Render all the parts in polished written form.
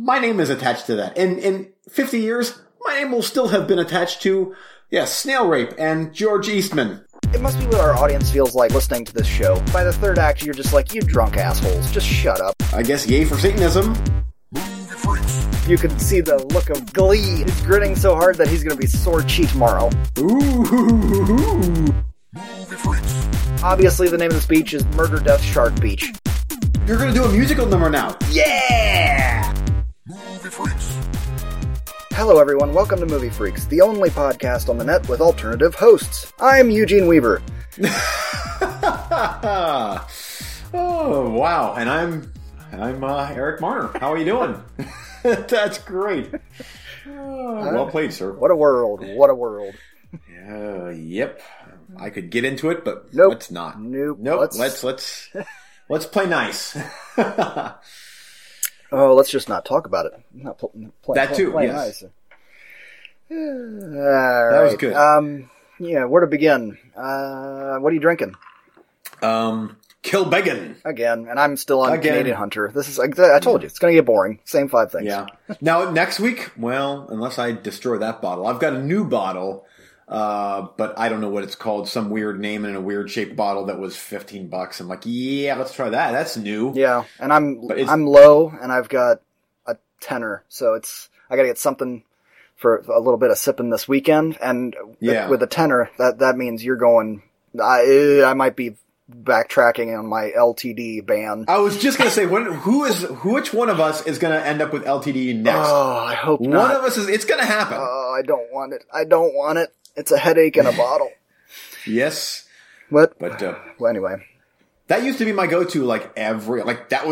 my name is attached to that. And in 50 years, my name will still have been attached to, yes, Snail Rape and George Eastman. It must be what our audience feels like listening to this show. By the third act, you're just like, you drunk assholes, just shut up. I guess yay for Satanism. You can see the look of glee. He's grinning so hard that he's going to be sore-cheeked tomorrow. Ooh. Obviously, the name of this beach is Murder Death Shark Beach. You're going to do a musical number now. Yeah! Movie Freaks. Hello, everyone. Welcome to Movie Freaks, the only podcast on the net with alternative hosts. I'm Eugene Weaver. Oh, wow. And I'm Eric Marner. How are you doing? That's great. Well played, sir. What a world. What a world. Yep. I could get into it, but nope. Let's not. Nope. Let's play nice. Oh, let's just not talk about it. Not play yes. Nice. All right. That was good. Where to begin? What are you drinking? Kilbeggan. Again, and I'm still on Canadian Hunter. This is, I told you, it's going to get boring. Same five things. Yeah. Now, next week, well, unless I destroy that bottle. I've got a new bottle, but I don't know what it's called. Some weird name in a weird shaped bottle that was $15. I'm like, yeah, let's try that. That's new. Yeah, and I'm low, and I've got a tenner, so I got to get something for a little bit of sipping this weekend. And with a tenner, that means you're going, I might be backtracking on my LTD ban. I was just going to say, which one of us is going to end up with LTD next? Oh, I hope not. One of us is, it's going to happen. Oh, I don't want it. It's a headache in a bottle. Yes. But anyway. That used to be my go-to, that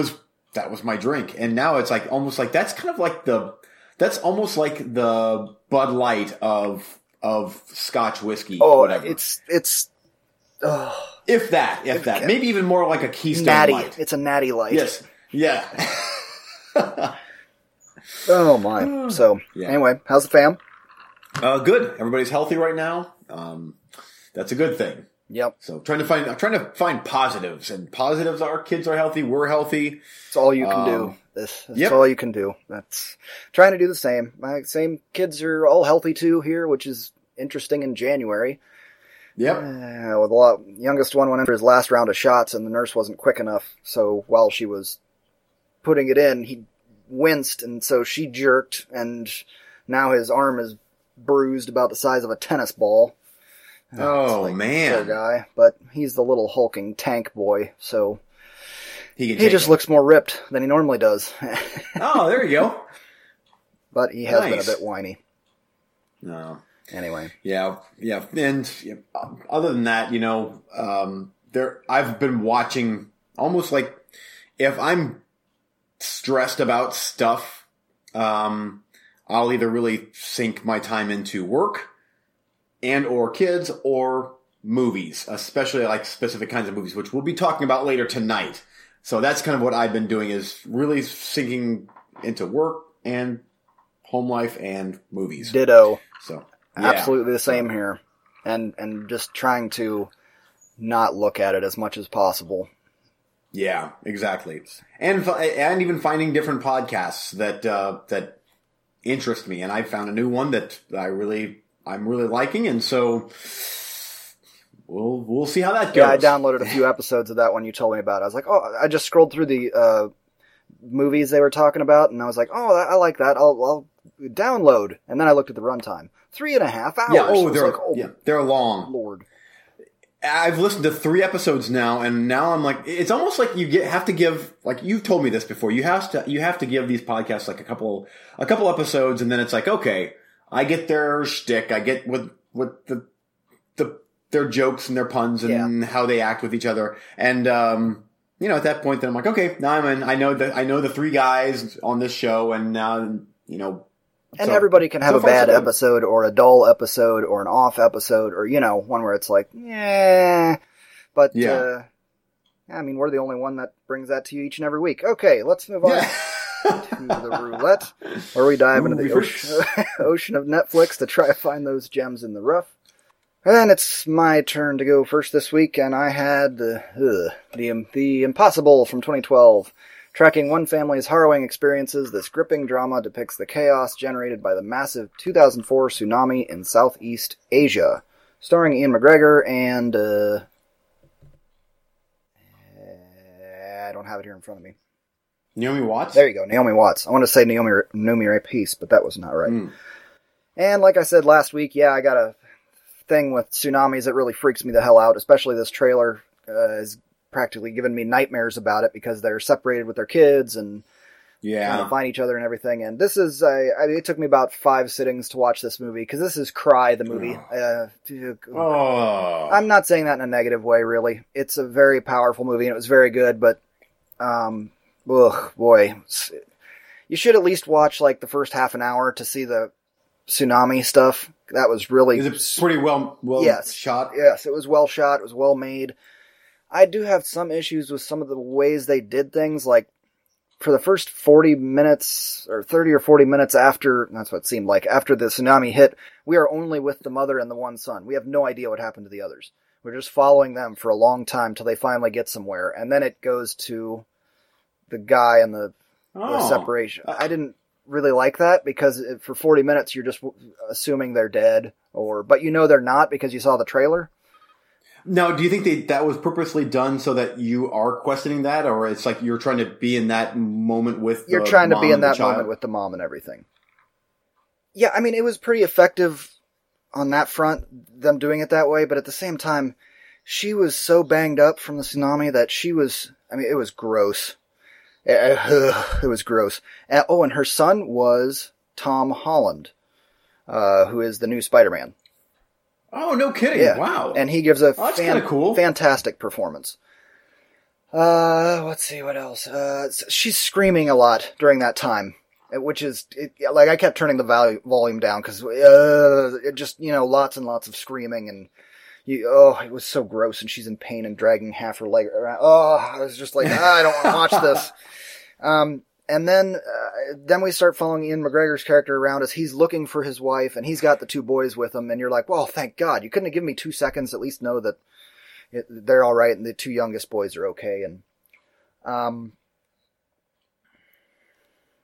was my drink. And now it's that's almost like the Bud Light of Scotch whiskey. Oh, whatever. If that. Maybe even more like a Keystone Natty. Light. It's a Natty Light. Yes. Yeah. Oh, my. So, Anyway, how's the fam? Good. Everybody's healthy right now. That's a good thing. Yep. So, I'm trying to find positives. And positives are kids are healthy. We're healthy. It's all you can do. That's all you can do. That's trying to do the same. My same kids are all healthy, too, here, which is interesting in January. Yep. With youngest one went in for his last round of shots, and the nurse wasn't quick enough. So while she was putting it in, he winced, and so she jerked, and now his arm is bruised about the size of a tennis ball. Oh, man. Poor guy. But he's the little hulking tank boy, so he just looks more ripped than he normally does. Oh, there you go. But he has been a bit whiny. No. Anyway. Yeah. And other than that, I've been watching almost like if I'm stressed about stuff, I'll either really sink my time into work and or kids or movies, especially like specific kinds of movies, which we'll be talking about later tonight. So that's kind of what I've been doing is really sinking into work and home life and movies. Ditto. So. Yeah. Absolutely the same here. And just trying to not look at it as much as possible. Yeah, exactly. And even finding different podcasts that interest me. And I found a new one that I'm really liking. And so we'll see how that goes. Yeah, I downloaded a few episodes of that one you told me about. I was like, oh, I just scrolled through the movies they were talking about. And I was like, oh, I like that. I'll download. And then I looked at the runtime. 3.5 hours. Yeah, they're long. Lord. I've listened to 3 episodes now, and now I'm like, it's almost like you have to give, like you've told me this before, you have to give these podcasts like a couple episodes, and then it's like, okay, I get their shtick, I get with their jokes and their puns and how they act with each other, and at that point, then I'm like, okay, now I'm in. I know the 3 guys on this show, and now And so, everybody can have a bad episode or a dull episode or an off episode or, one where it's like, yeah. But, we're the only one that brings that to you each and every week. Okay, let's move on to the roulette, where we dive into the ocean of Netflix to try to find those gems in the rough. And it's my turn to go first this week, and I had the Impossible from 2012. Tracking one family's harrowing experiences, this gripping drama depicts the chaos generated by the massive 2004 tsunami in Southeast Asia. Starring Ian McGregor and... I don't have it here in front of me. Naomi Watts? There you go, Naomi Watts. I want to say Naomi Rapace, but that was not right. Mm. And like I said last week, yeah, I got a thing with tsunamis that really freaks me the hell out, especially this trailer has practically given me nightmares about it because they're separated with their kids and trying to find each other and everything. And this is, it took me about 5 sittings to watch this movie because this is Cry, the movie. I'm not saying that in a negative way, really. It's a very powerful movie and it was very good, but... Ugh, boy. You should at least watch, like, the first half an hour to see the tsunami stuff. That was really... It's pretty well shot. Yes, it was well shot. It was well made. I do have some issues with some of the ways they did things. Like, for the first 40 minutes, or 30 or 40 minutes after... That's what it seemed like. After the tsunami hit, we are only with the mother and the one son. We have no idea what happened to the others. We're just following them for a long time till they finally get somewhere. And then it goes to... the guy and the separation. I didn't really like that because for 40 minutes you're just assuming they're dead, but you know they're not because you saw the trailer. Now, do you think that was purposely done so that you are questioning that, or it's like you're trying to be in that moment with the mom and the child? You're trying to be in that moment with the mom and everything. Yeah, I mean, it was pretty effective on that front, them doing it that way, but at the same time, she was so banged up from the tsunami that it was gross. It was gross. And her son was Tom Holland, who is the new Spider-Man. Oh, no kidding. Yeah. Wow. And he gives a fantastic performance. Let's see, what else? She's screaming a lot during that time, which is... I kept turning the volume down because it just, lots and lots of screaming and... it was so gross, and she's in pain and dragging half her leg around. Oh, I was just like, I don't want to watch this. And then we start following Ian McGregor's character around as he's looking for his wife, and he's got the 2 boys with him, and you're like, well, thank God. You couldn't have given me 2 seconds to at least know that they're all right, and the 2 youngest boys are okay, and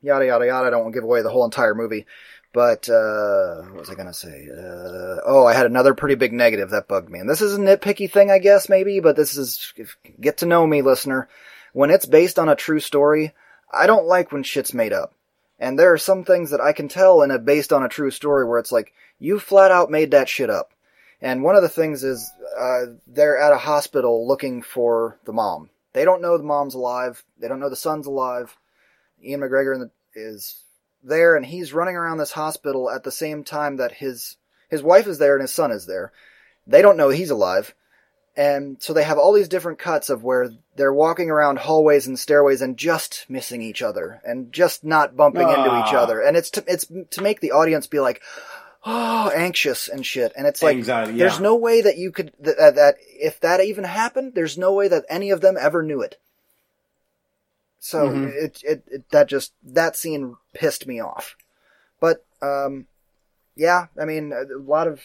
yada, yada, yada. I don't want to give away the whole entire movie. But, what was I going to say? I had another pretty big negative that bugged me. And this is a nitpicky thing, I guess, maybe, but this is, get to know me, listener. When it's based on a true story, I don't like when shit's made up. And there are some things that I can tell in a based on a true story where it's like, you flat out made that shit up. And one of the things is, they're at a hospital looking for the mom. They don't know the mom's alive. They don't know the son's alive. Ian McGregor is... there, and he's running around this hospital at the same time that his wife is there and his son is there. They don't know he's alive. And so they have all these different cuts of where they're walking around hallways and stairways and just missing each other and just not bumping into each other. And it's to make the audience be like, oh, anxious and shit. And it's like, anxiety, there's no way that you could, that if that even happened, there's no way that any of them ever knew it. So that scene pissed me off, but I mean, a lot of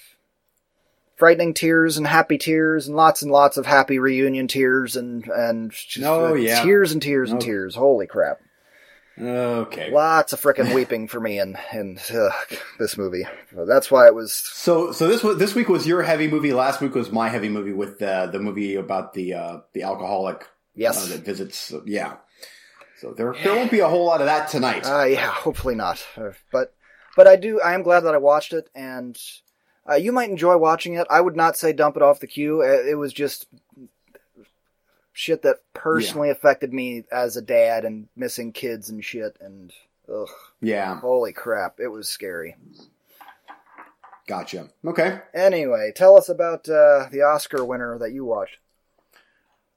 frightening tears and happy tears and lots of happy reunion tears and tears and tears and tears. Holy crap! Okay, lots of frickin' weeping for me in this movie. So that's why it was so. This week was your heavy movie. Last week was my heavy movie with the movie about the alcoholic that visits. Yeah. So there won't be a whole lot of that tonight. Hopefully not. But I am glad that I watched it, and you might enjoy watching it. I would not say dump it off the queue. It was just shit that personally affected me as a dad and missing kids and shit, and ugh. Yeah. Holy crap. It was scary. Gotcha. Okay. Anyway, tell us about the Oscar winner that you watched.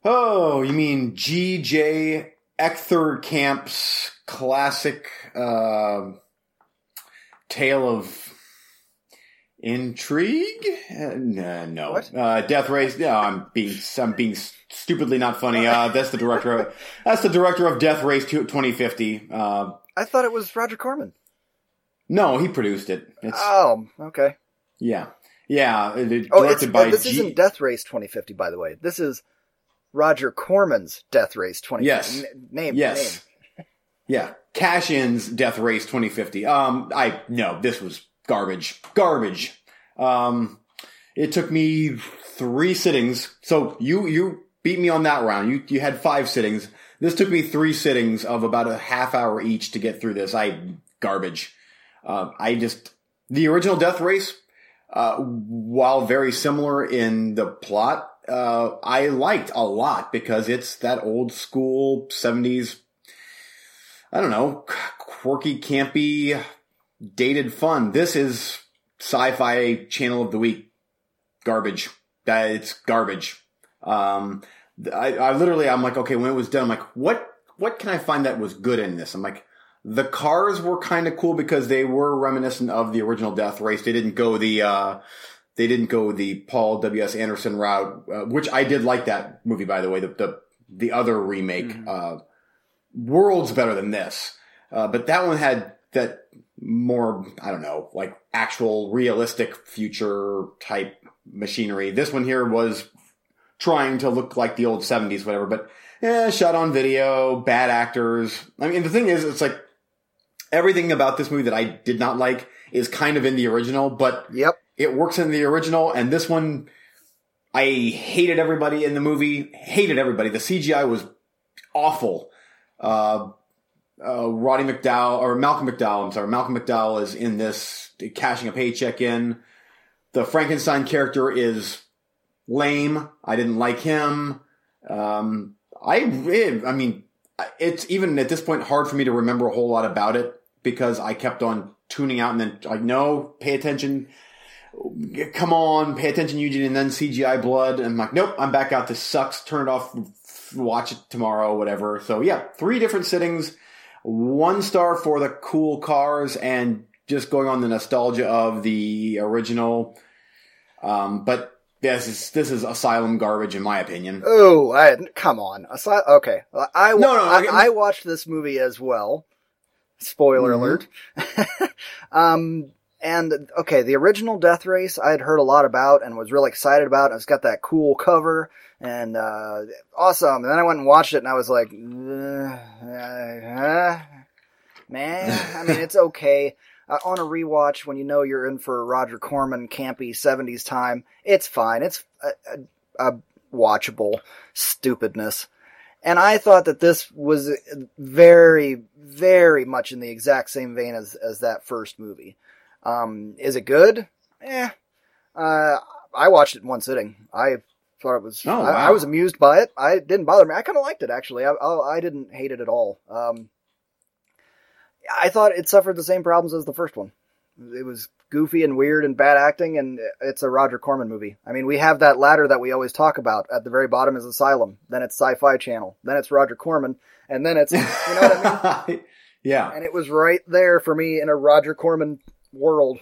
Oh, you mean G.J. Eckerkamp's classic tale of intrigue? No. What? Death Race. No, I'm being stupidly not funny. That's the director of Death Race 2050. I thought it was Roger Corman. No, he produced it. Oh, okay. Yeah. This isn't Death Race 2050, by the way. This is Roger Corman's Death Race 2050. Yes. Name. Yeah. Cash-in's Death Race 2050. This was garbage. Garbage. It took me 3 sittings. So you beat me on that round. You had 5 sittings. This took me 3 sittings of about a half hour each to get through this. Garbage. The original Death Race, while very similar in the plot, I liked a lot because it's that old school 70s, I don't know, quirky, campy, dated fun. This is sci-fi channel of the week. Garbage. It's garbage. I'm like, okay, when it was done, I'm like, what can I find that was good in this? I'm like, the cars were kind of cool because they were reminiscent of the original Death Race. They didn't go the Paul W.S. Anderson route, which I did like that movie, by the way, the other remake. Mm-hmm. World's better than this. But that one had that more, I don't know, like actual realistic future type machinery. This one here was trying to look like the old 70s, whatever, but shot on video, bad actors. I mean, the thing is, it's like everything about this movie that I did not like is kind of in the original, but it works in the original. And this one, I hated everybody in the movie, hated everybody. The CGI was awful. Malcolm McDowell, I'm sorry. Malcolm McDowell is in this, cashing a paycheck in. The Frankenstein character is lame. I didn't like him. It's even at this point hard for me to remember a whole lot about it because I kept on tuning out and then like, no, pay attention. Come on, pay attention, Eugene. And then CGI blood. And I'm like, nope, I'm back out. This sucks. Turn it off. Watch it tomorrow, whatever. So yeah, 3 different sittings, 1 star for the cool cars and just going on the nostalgia of the original. But this is asylum garbage in my opinion. Oh, come on. Okay. I watched this movie as well. Spoiler alert. And okay, the original Death Race I had heard a lot about and was really excited about. It's got that cool cover and awesome. And then I went and watched it and I was like, man, I mean, it's okay. On a rewatch, when you know you're in for Roger Corman campy 70s time, it's fine. It's a watchable stupidness. And I thought that this was very, very much in the exact same vein as that first movie. Is it good? I watched it in 1 sitting. I thought it was... Oh, wow. I was amused by it. It didn't bother me. I kind of liked it, actually. I didn't hate it at all. I thought it suffered the same problems as the first one. It was goofy and weird and bad acting, and it's a Roger Corman movie. I mean, we have that ladder that we always talk about. At the very bottom is Asylum, then it's Sci-Fi Channel, then it's Roger Corman, and then it's... You know what I mean? Yeah. And it was right there for me in a Roger Corman world.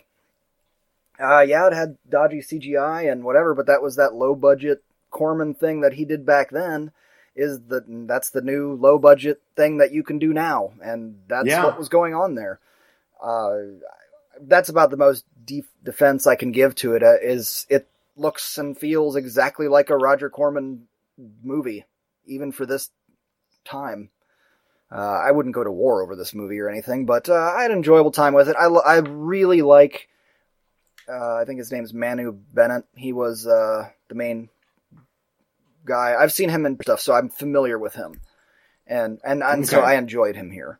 It had dodgy CGI and whatever, but that was that low-budget Corman thing that he did back then. That's the new low-budget thing that you can do now, and that's what was going on there. That's about the most deep defense I can give to it, is it looks and feels exactly like a Roger Corman movie, even for this time. I wouldn't go to war over this movie or anything, but I had an enjoyable time with it. I really like... I think his name's Manu Bennett. He was the main guy. I've seen him in stuff, so I'm familiar with him. And okay. So I enjoyed him here.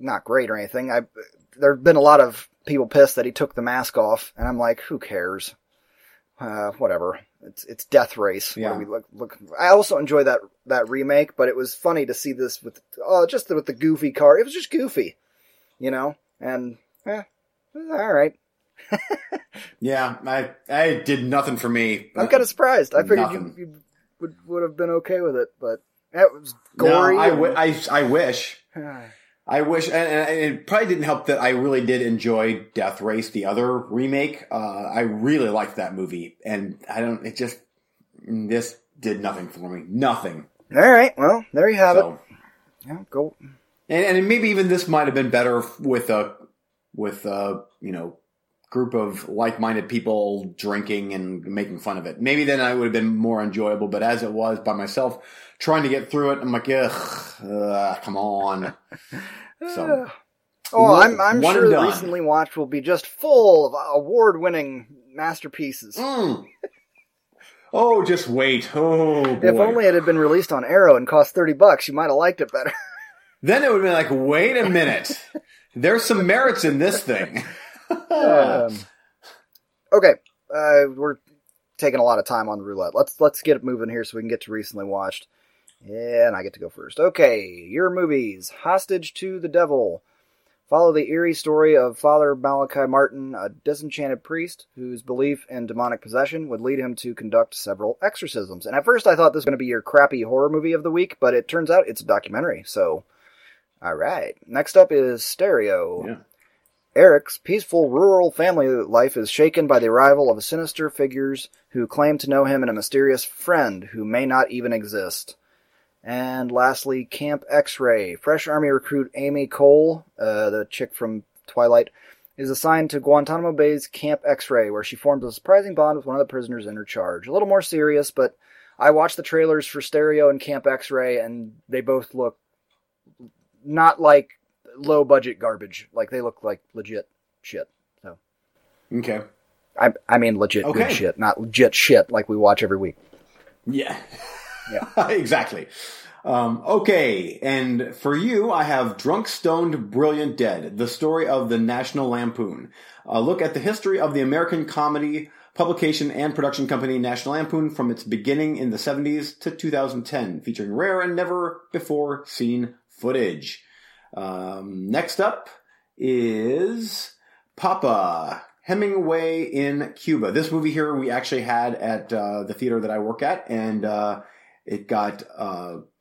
Not great or anything. There have been a lot of people pissed that he took the mask off, and I'm like, who cares? Whatever. It's Death Race. Yeah. I also enjoy that remake, but it was funny to see this with just with the goofy car. It was just goofy, you know? And, all right. Yeah, I did nothing for me. I'm kind of surprised. I figured you would have been okay with it, but that was gory. No, I wish. I wish, and it probably didn't help that I really did enjoy Death Race, the other remake. I really liked that movie, and this did nothing for me. Nothing. All right, well, there you have it. Yeah, go. And maybe even this might have been better with group of like-minded people drinking and making fun of it. Maybe then I would have been more enjoyable, but as it was by myself, trying to get through it, I'm like, ugh, come on. So, oh, I'm sure the recently watched will be just full of award-winning masterpieces. Mm. Oh, just wait. Oh, boy. If only it had been released on Arrow and cost $30, you might have liked it better. Then it would have been like, wait a minute. There's some merits in this thing. Okay, we're taking a lot of time on the roulette. Let's get it moving here so we can get to recently watched. And I get to go first. Okay, your movies. Hostage to the Devil. Follow the eerie story of Father Malachi Martin, a disenchanted priest whose belief in demonic possession would lead him to conduct several exorcisms. And at first I thought this was going to be your crappy horror movie of the week, but it turns out it's a documentary. So, all right. Next up is Stereo. Yeah. Eric's peaceful rural family life is shaken by the arrival of sinister figures who claim to know him and a mysterious friend who may not even exist. And lastly, Camp X-Ray. Fresh Army recruit Amy Cole, the chick from Twilight, is assigned to Guantanamo Bay's Camp X-Ray, where she forms a surprising bond with one of the prisoners in her charge. A little more serious, but I watched the trailers for Stereo and Camp X-Ray, and they both look not like low-budget garbage. Like, they look like legit shit. So, okay. I mean legit good shit, not legit shit like we watch every week. Yeah. Yeah. Exactly. Okay, and for you, I have Drunk, Stoned, Brilliant, Dead, the story of the National Lampoon. A look at the history of the American comedy publication and production company National Lampoon from its beginning in the 70s to 2010, featuring rare and never-before-seen footage. Next up is Papa, Hemingway in Cuba. This movie here we actually had at the theater that I work at, and it got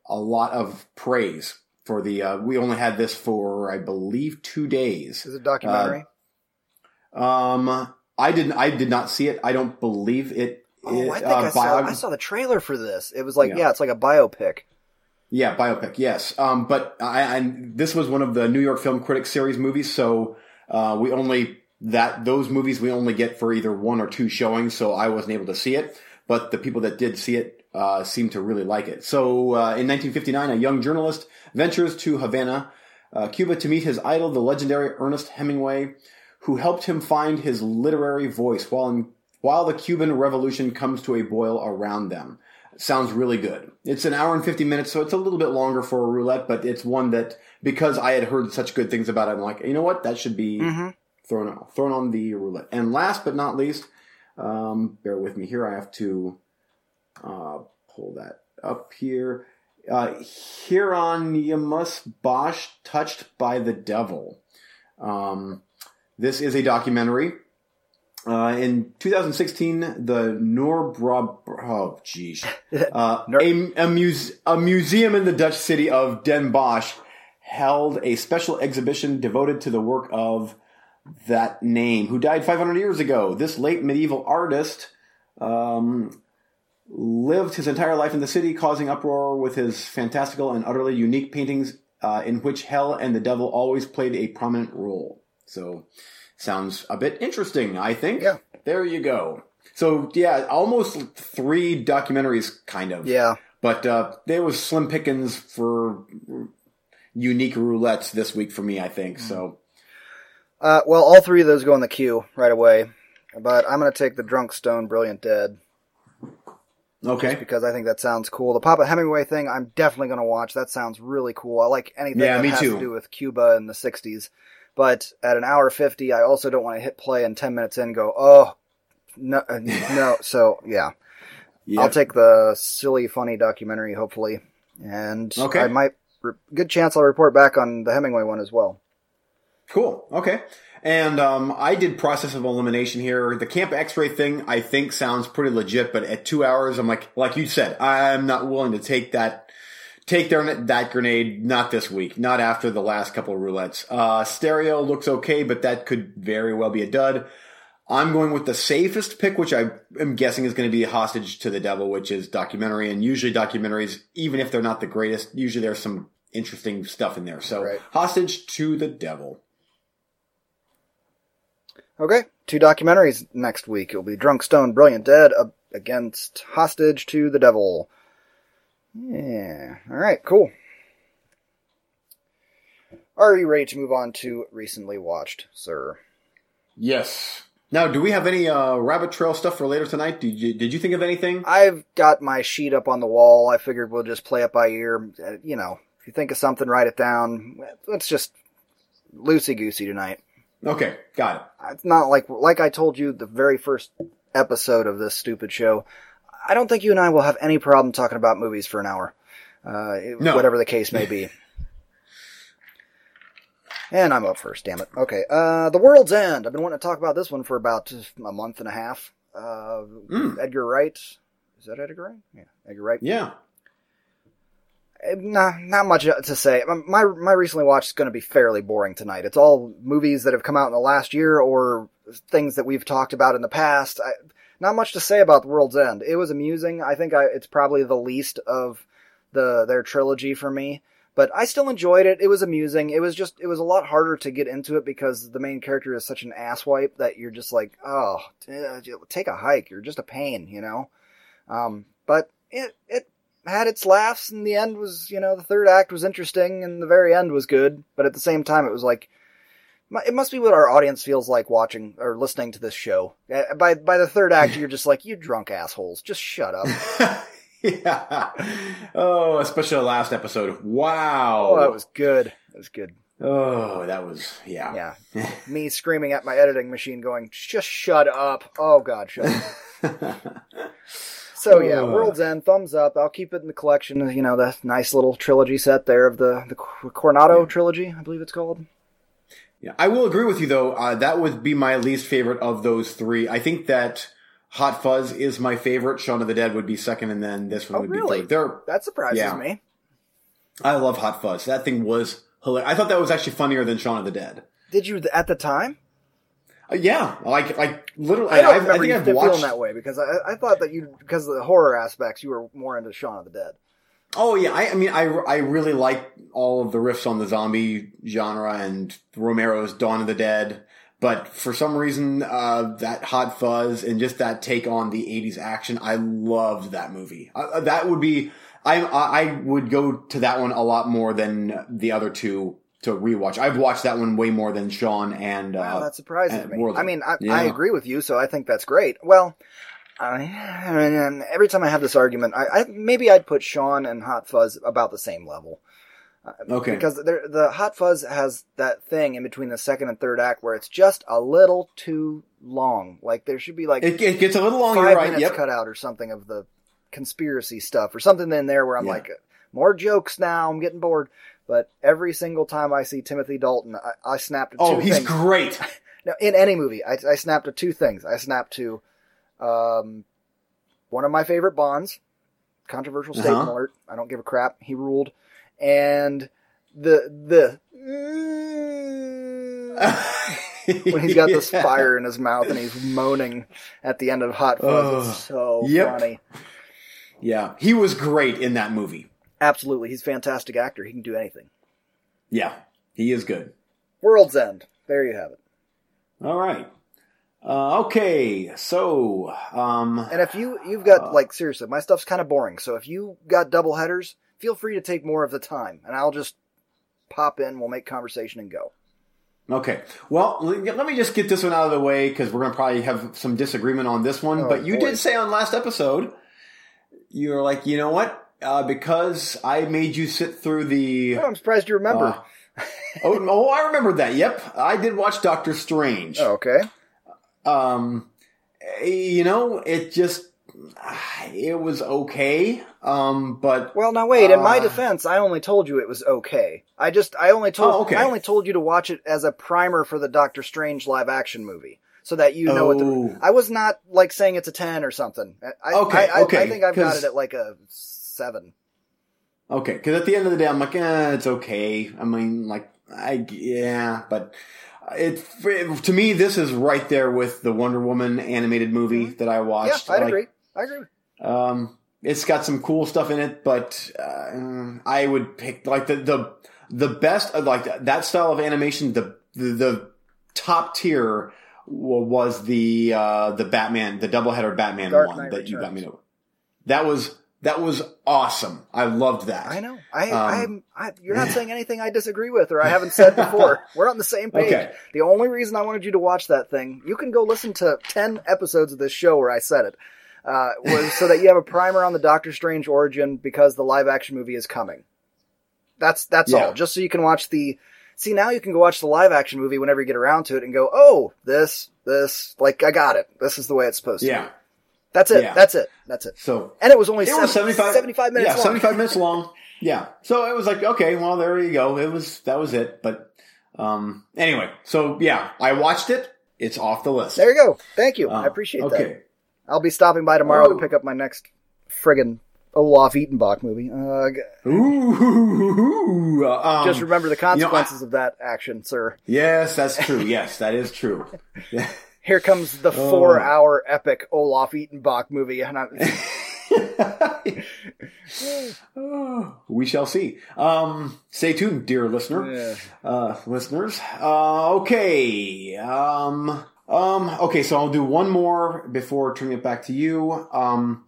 a lot of praise for the we only had this for, I believe, 2 days. Is it a documentary? I did not see it. I don't believe it. I saw the trailer for this. It was like, yeah it's like a biopic. Yeah, biopic, yes. But this was one of the New York Film Critics Series movies, so those movies we only get for either one or two showings, so I wasn't able to see it. But the people that did see it seemed to really like it. So in 1959, a young journalist ventures to Havana, Cuba, to meet his idol, the legendary Ernest Hemingway, who helped him find his literary voice while the Cuban Revolution comes to a boil around them. Sounds really good. It's an hour and 50 minutes, so it's a little bit longer for a roulette, but it's one that, because I had heard such good things about it, I'm like, you know what? That should be thrown on the roulette. And last but not least, bear with me here. I have to pull that up here. Hieronymus Bosch, Touched by the Devil. This is a documentary. In 2016, the Noorbrabant, a museum in the Dutch city of Den Bosch held a special exhibition devoted to the work of that name, who died 500 years ago. This late medieval artist lived his entire life in the city, causing uproar with his fantastical and utterly unique paintings in which hell and the devil always played a prominent role. So, sounds a bit interesting, I think. Yeah. There you go. So, yeah, almost three documentaries, kind of. Yeah. But there was slim pickings for unique roulettes this week for me, I think. So, well, all three of those go in the queue right away. But I'm going to take the Drunk, Stone, Brilliant, Dead. Okay. Just because I think that sounds cool. The Papa Hemingway thing, I'm definitely going to watch. That sounds really cool. I like anything that has to do with Cuba in the 60s. But at an hour 50, I also don't want to hit play and 10 minutes in go, oh, no. So, yeah. Yep. I'll take the silly, funny documentary, hopefully. And okay. I might, good chance I'll report back on the Hemingway one as well. Cool. Okay. And I did Process of Elimination here. The Camp X-Ray thing, I think, sounds pretty legit. But at 2 hours, I'm like you said, I'm not willing to take that. Take that grenade, not this week, not after the last couple of roulettes. Stereo looks okay, but that could very well be a dud. I'm going with the safest pick, which I am guessing is going to be Hostage to the Devil, which is documentary. And usually documentaries, even if they're not the greatest, usually there's some interesting stuff in there. So, right. Hostage to the Devil. Okay, two documentaries next week. It'll be Drunk, Stone, Brilliant, Dead against Hostage to the Devil. Yeah, alright, cool. Are you ready to move on to Recently Watched, sir? Yes. Now, do we have any rabbit trail stuff for later tonight? Did you think of anything? I've got my sheet up on the wall. I figured we'll just play it by ear. You know, if you think of something, write it down. Let's just loosey-goosey tonight. Okay, got it. It's not like I told you the very first episode of this stupid show. I don't think you and I will have any problem talking about movies for an hour. No. Whatever the case may be. And I'm up first, damn it. Okay, The World's End. I've been wanting to talk about this one for about a month and a half. Edgar Wright. Is that Edgar Wright? Yeah, Edgar Wright. Yeah. Nah, not much to say. My recently watched is going to be fairly boring tonight. It's all movies that have come out in the last year or things that we've talked about in the past. Not much to say about The World's End. It was amusing. I think it's probably the least of their trilogy for me. But I still enjoyed it. It was amusing. It was a lot harder to get into it because the main character is such an asswipe that you're just like, oh, take a hike. You're just a pain, you know? But it had its laughs, and the end was, you know, the third act was interesting, and the very end was good. But at the same time, it was like, it must be what our audience feels like watching or listening to this show. By the third act, you're just like, you drunk assholes, just shut up. Yeah. Oh, especially the last episode. Wow. Oh, that was good. That was good. Oh, that was, yeah. Yeah. Me screaming at my editing machine going, just shut up. Oh, God, shut up. So, yeah, World's End, thumbs up. I'll keep it in the collection. You know, the nice little trilogy set there of the Coronado trilogy, I believe it's called. Yeah, I will agree with you, though. That would be my least favorite of those three. I think that Hot Fuzz is my favorite. Shaun of the Dead would be second, and then this one would be third. That surprises me. I love Hot Fuzz. That thing was hilarious. I thought that was actually funnier than Shaun of the Dead. Did you at the time? Yeah, like literally. I think I've feeling that way because I thought that because of the horror aspects, you were more into Shaun of the Dead. Oh yeah, I mean I really like all of the riffs on the zombie genre and Romero's Dawn of the Dead. But for some reason, that Hot Fuzz and just that take on the 80s action, I loved that movie. That would be, I would go to that one a lot more than the other two to rewatch. I've watched that one way more than Shaun and Wow, that's surprising to me. World. I mean, I agree with you, so I think that's great. Well, every time I have this argument, maybe I'd put Shaun and Hot Fuzz about the same level. Okay. Because the Hot Fuzz has that thing in between the second and third act where it's just a little too long. Like there should be like it gets a little long. 5 minutes cut out or something of the conspiracy stuff or something in there where I'm like more jokes now. I'm getting bored. But every single time I see Timothy Dalton, I snapped. Oh, he's things. Great. Now in any movie, I snapped to two things. I snapped to one of my favorite Bonds. Controversial statement alert. I don't give a crap. He ruled. And when he's got this fire in his mouth and he's moaning at the end of Hot Fuzz, it's so funny. Yeah, he was great in that movie. Absolutely, he's a fantastic actor. He can do anything. Yeah, he is good. World's End. There you have it. All right. Okay, so and if you've got seriously, my stuff's kind of boring. So if you got double headers, feel free to take more of the time, and I'll just pop in, we'll make conversation and go. Okay. Well, let me just get this one out of the way, because we're going to probably have some disagreement on this one. But you did say on last episode, you were like, you know what? Because I made you sit through the... Oh, I'm surprised you remember. Oh, I remembered that. Yep. I did watch Doctor Strange. Oh, okay. You know, it just... It was okay, but... Well, now wait, in my defense, I only told you it was okay. I only told you to watch it as a primer for the Doctor Strange live-action movie, so that you know what I was not, saying it's a 10 or something. I think I've got it at, a 7. Okay, because at the end of the day, I'm like, it's okay. I mean, but... to me, this is right there with the Wonder Woman animated movie that I watched. Yeah, I agree. It's got some cool stuff in it, but I would pick the best of that style of animation. The top tier was the Batman, the doubleheader Batman Dark one Knight that Returns. You got me to. That was awesome. I loved that. I know. You're not saying anything I disagree with or I haven't said before. We're on the same page. Okay. The only reason I wanted you to watch that thing, you can go listen to 10 episodes of this show where I said it, was so that you have a primer on the Doctor Strange origin because the live action movie is coming. That's all. Just so you can watch the... See, now you can go watch the live action movie whenever you get around to it and go, oh, this, like, I got it. This is the way it's supposed to be. That's it. So, and it was only 75 minutes long. Yeah, 75 minutes long. Yeah. So it was like, okay, well, there you go. That was it. But anyway, so yeah, I watched it. It's off the list. There you go. Thank you. I appreciate that. I'll be stopping by tomorrow to pick up my next friggin' Olaf Edenbach movie. Just remember the consequences of that action, sir. Yes, that's true. Yes, that is true. Here comes the 4-hour epic Olaf Edenbach movie. We shall see. Stay tuned, dear listener. Yeah. Listeners. Okay. Okay, so I'll do one more before turning it back to you. I'm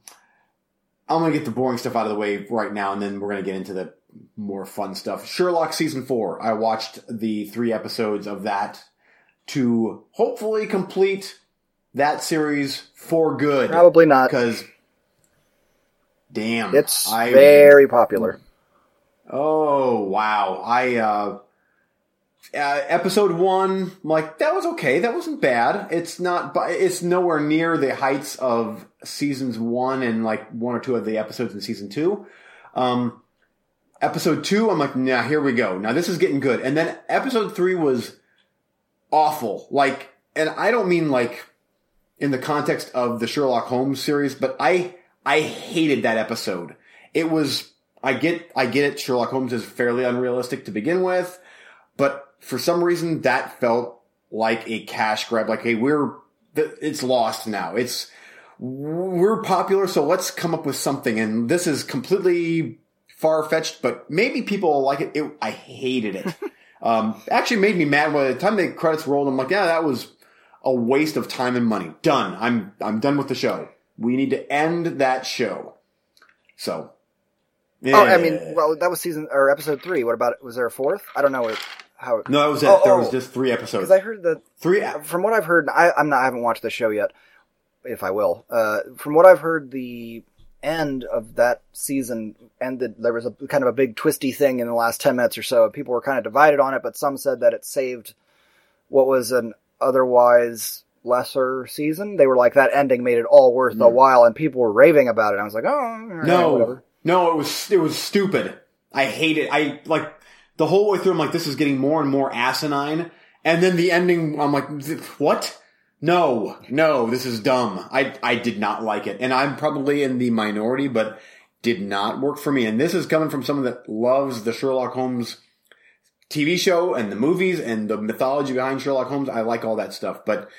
going to get the boring stuff out of the way right now, and then we're going to get into the more fun stuff. Sherlock Season 4. I watched the 3 episodes of that to hopefully complete that series for good. Probably not. Because, damn. It's very popular. Oh, wow. Episode 1, like, that was okay. That wasn't bad. It's nowhere near the heights of seasons 1 and, like, 1 or 2 of the episodes in season 2. Episode 2, I'm like, nah, here we go. Now this is getting good. And then episode 3 was... awful. Like, and I don't mean like in the context of the Sherlock Holmes series, but I hated that episode. It was, I get it. Sherlock Holmes is fairly unrealistic to begin with, but for some reason that felt like a cash grab. Like, hey, it's lost now. We're popular. So let's come up with something. And this is completely far-fetched, but maybe people will like it. I hated it. Actually made me mad by the time the credits rolled. I'm like, yeah, that was a waste of time and money. Done. I'm done with the show. We need to end that show. So. Yeah. Oh, I mean, well, that was episode 3. What about it? Was there a 4th? I don't know how it... No, that was it. There was just 3 episodes. Because I heard the... 3... From what I've heard, I haven't watched the show yet, if I will. From what I've heard, the end of that season ended, there was a kind of a big twisty thing in the last 10 minutes or so. People were kind of divided on it, but some said that it saved what was an otherwise lesser season. They were like, that ending made it all worth the while, and people were raving about it. And I was like, whatever. No, it was stupid. I hate it. I like the whole way through. I'm like, this is getting more and more asinine. And then the ending, I'm like, what? No, this is dumb. I did not like it. And I'm probably in the minority, but did not work for me. And this is coming from someone that loves the Sherlock Holmes TV show and the movies and the mythology behind Sherlock Holmes. I like all that stuff. But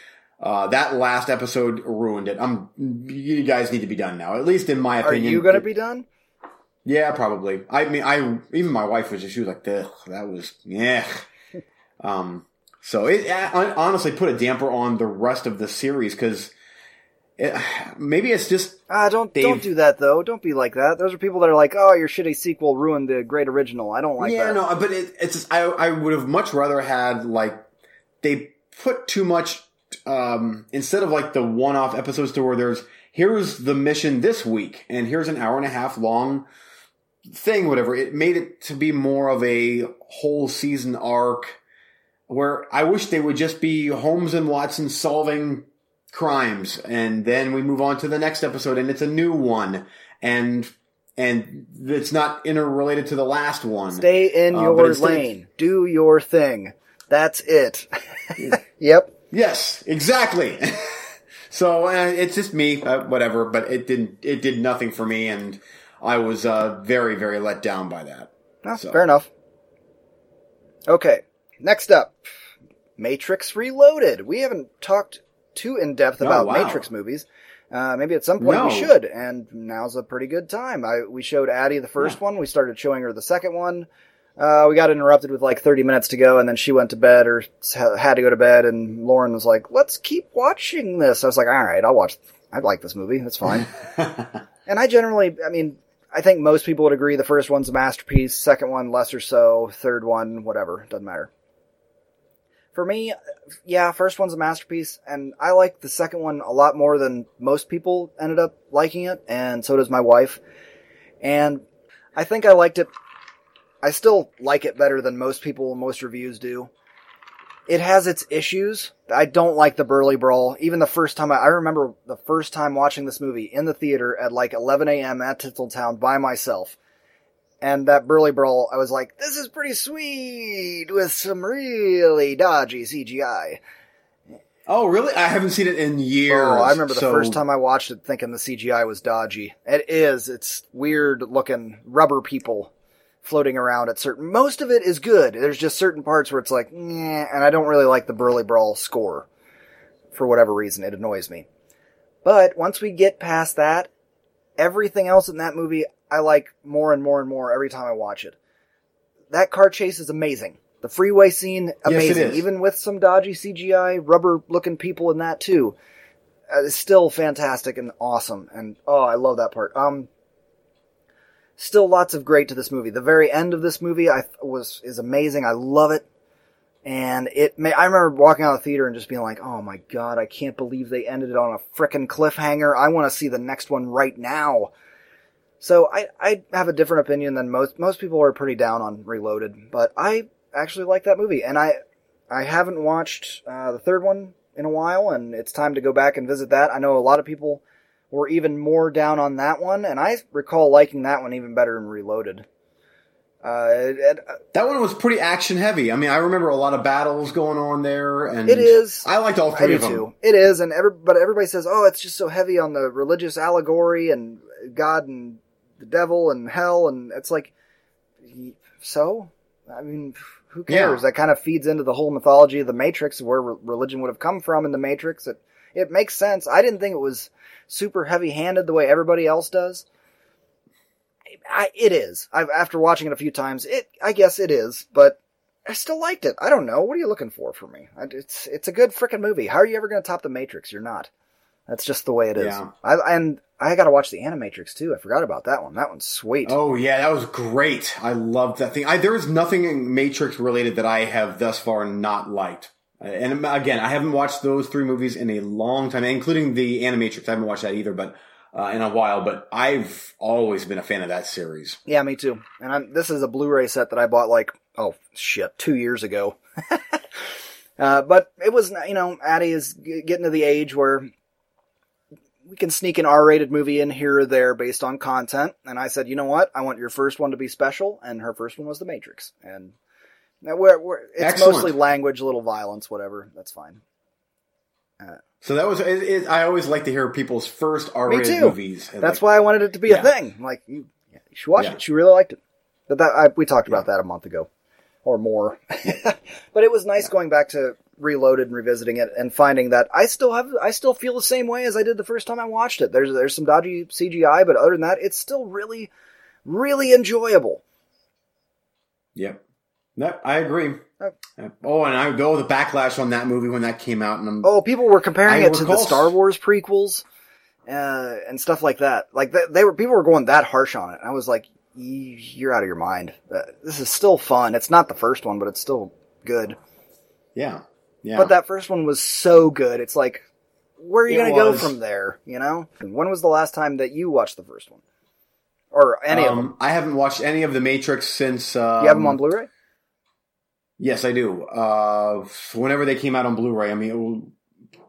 that last episode ruined it. You guys need to be done now, at least in my opinion. Are you going to be done? Yeah, probably. I mean, even my wife was just, she was like, that was, yeah. So it honestly put a damper on the rest of the series, because maybe it's just... don't do that, though. Don't be like that. Those are people that are like, oh, your shitty sequel ruined the great original. I don't like that. Yeah, no, but it's just, I would have much rather had, like, they put too much... instead of, like, the one-off episodes to where there's, here's the mission this week, and here's an hour and a half long thing, whatever. It made it to be more of a whole season arc... where I wish they would just be Holmes and Watson solving crimes, and then we move on to the next episode, and it's a new one, and it's not interrelated to the last one. Stay in your lane. Do your thing. That's it. Yep. Yes, exactly. So it's just me, whatever, but it did nothing for me, and I was very, very let down by that. Oh, so. Fair enough. Okay. Next up, Matrix Reloaded. We haven't talked too in-depth about Matrix movies. Maybe at some point we should, and now's a pretty good time. We showed Addie the first one. We started showing her the second one. We got interrupted with like 30 minutes to go, and then she went to bed or had to go to bed, and Lauren was like, let's keep watching this. I was like, all right, I'll watch. I like this movie. It's fine. And I generally, I mean, I think most people would agree the first one's a masterpiece, second one, less or so, third one, whatever, doesn't matter. For me, yeah, first one's a masterpiece, and I like the second one a lot more than most people ended up liking it, and so does my wife. And I think I liked it. I still like it better than most people, most reviews do. It has its issues. I don't like the burly brawl. Even the first time, I remember the first time watching this movie in the theater at like 11 a.m. at Tinseltown by myself. And that burly brawl, I was like, this is pretty sweet with some really dodgy CGI. Oh, really? I haven't seen it in years. Oh, I remember the first time I watched it thinking the CGI was dodgy. It is. It's weird looking rubber people floating around at certain... Most of it is good. There's just certain parts where it's like, nah, and I don't really like the Burly Brawl score. For whatever reason, it annoys me. But once we get past that, everything else in that movie I like more and more and more every time I watch it. That car chase is amazing. The freeway scene, amazing. Yes, it is. Even with some dodgy CGI, rubber-looking people in that, too. It's still fantastic and awesome. And, oh, I love that part. Still lots of great to this movie. The very end of this movie is amazing. I love it. And I remember walking out of the theater and just being like, oh, my God, I can't believe they ended it on a frickin' cliffhanger. I want to see the next one right now. So I have a different opinion than most people are pretty down on Reloaded, but I actually like that movie, and I haven't watched the third one in a while, and it's time to go back and visit that. I know a lot of people were even more down on that one, and I recall liking that one even better than Reloaded. That one was pretty action heavy. I mean, I remember a lot of battles going on there, and it is. I liked all three of them. Too. It is, and but everybody says, "Oh, it's just so heavy on the religious allegory and God and the devil and hell," and it's like, so? I mean, who cares? Yeah. That kind of feeds into the whole mythology of the Matrix, where religion would have come from in the Matrix. It makes sense. I didn't think it was super heavy-handed the way everybody else does. It is. After watching it a few times, I guess it is, but I still liked it. I don't know. What are you looking for me? It's a good frickin' movie. How are you ever going to top the Matrix? You're not. That's just the way it is. Yeah. I got to watch the Animatrix, too. I forgot about that one. That one's sweet. Oh, yeah. That was great. I loved that thing. There is nothing Matrix-related that I have thus far not liked. And, again, I haven't watched those three movies in a long time, including the Animatrix. I haven't watched that either, but in a while. But I've always been a fan of that series. Yeah, me too. And this is a Blu-ray set that I bought, 2 years ago. But it was, Addie is getting to the age where we can sneak an R-rated movie in here or there based on content. And I said, you know what? I want your first one to be special. And her first one was The Matrix. And it's excellent. Mostly language, little violence, whatever. That's fine. So that was... I always like to hear people's first R-rated movies. That's why I wanted it to be a thing. Like, you should watch it. She really liked it. But we talked about that a month ago. Or more. But it was nice going back to Reloaded and revisiting it and finding that I still feel the same way as I did the first time I watched it. There's some dodgy CGI, but other than that, it's still really, really enjoyable. Yeah. No, I agree. And I go the backlash on that movie when that came out. And people were comparing it to the Star Wars prequels and stuff like that. Like people were going that harsh on it. I was like, you're out of your mind. This is still fun. It's not the first one, but it's still good. Yeah. Yeah. But that first one was so good. It's like, where are you going to go from there? You know? When was the last time that you watched the first one? Or any of them? I haven't watched any of The Matrix since... you have them on Blu-ray? Yes, I do. Whenever they came out on Blu-ray. I mean,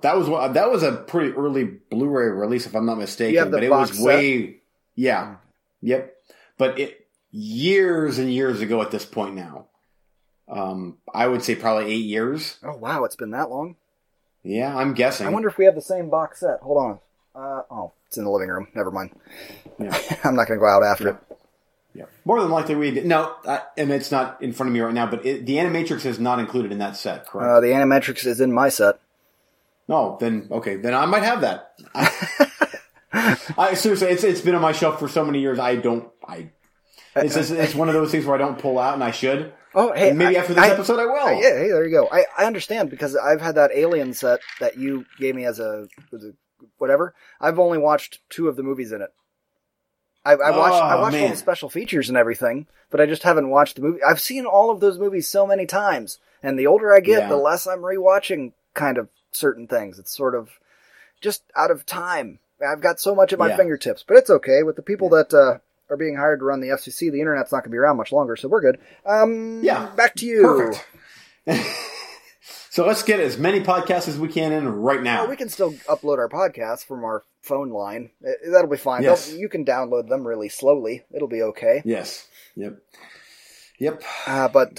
that was a pretty early Blu-ray release, if I'm not mistaken. You have the box set? Yeah. Yep. But years and years ago at this point now. I would say probably 8 years. Oh, wow. It's been that long. Yeah, I'm guessing. I wonder if we have the same box set. Hold on. It's in the living room. Never mind. Yeah. I'm not going to go out after it. Yeah. More than likely we did. No, and it's not in front of me right now, but the Animatrix is not included in that set, correct? The Animatrix is in my set. No, then, okay. Then I might have that. I seriously, it's been on my shelf for so many years. I don't, I It's just, it's one of those things where I don't pull out and I should. Oh, hey. And maybe after this episode I will. Yeah, hey, there you go. I understand, because I've had that Alien set that you gave me as a whatever. I've only watched two of the movies in it. I watched all the special features and everything, but I just haven't watched the movie. I've seen all of those movies so many times, and the older I get, the less I'm rewatching kind of certain things. It's sort of just out of time. I've got so much at my fingertips, but it's okay. With the people that are being hired to run the FCC, the internet's not going to be around much longer, so we're good. Back to you. Perfect. So let's get as many podcasts as we can in right now. Well, we can still upload our podcasts from our phone line. That'll be fine. Yes. You can download them really slowly. It'll be okay. Yes. Yep. But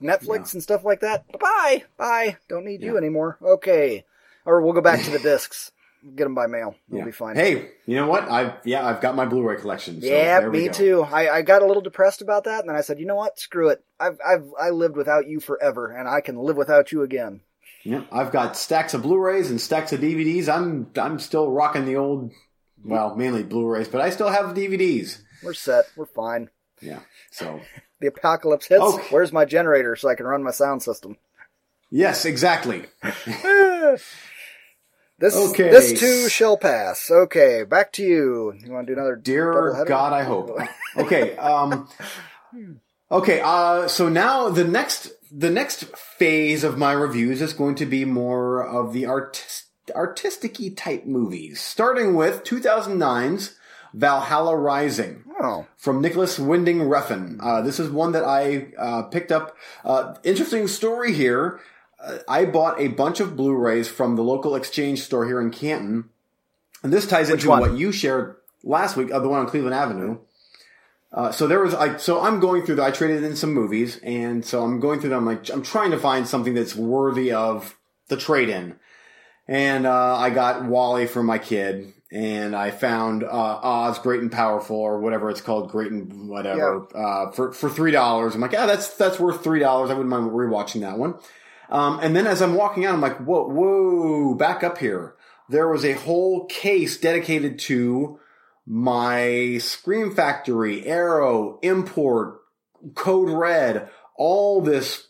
Netflix and stuff like that, bye-bye. Bye. Don't need you anymore. Okay. Or we'll go back to the discs. Get them by mail. It'll be fine. Hey, you know what? I've got my Blu-ray collection. So yeah, there we go. Too. I got a little depressed about that, and then I said, you know what? Screw it. I lived without you forever, and I can live without you again. Yeah, I've got stacks of Blu-rays and stacks of DVDs. I'm still rocking the old, mainly Blu-rays, but I still have DVDs. We're set. We're fine. Yeah. So the apocalypse hits. Okay. Where's my generator so I can run my sound system? Yes, exactly. This too shall pass. Okay, back to you. You want to do another? Dear God, I hope. Okay. So now the next phase of my reviews is going to be more of the artistic-y type movies, starting with 2009's Valhalla Rising from Nicholas Winding Refn. This is one that I picked up. Interesting story here. I bought a bunch of Blu-rays from the local exchange store here in Canton. And this ties into what you shared last week, the one on Cleveland Avenue. So I'm going through I traded in some movies, and so I'm going through them. I'm trying to find something that's worthy of the trade-in. And I got Wall-E for my kid, and I found Oz Great and Powerful, or whatever it's called, Great and whatever, for $3. I'm like, that's worth $3. I wouldn't mind rewatching that one. And then as I'm walking out, I'm like, whoa, back up here. There was a whole case dedicated to my Scream Factory, Arrow, Import, Code Red, all this.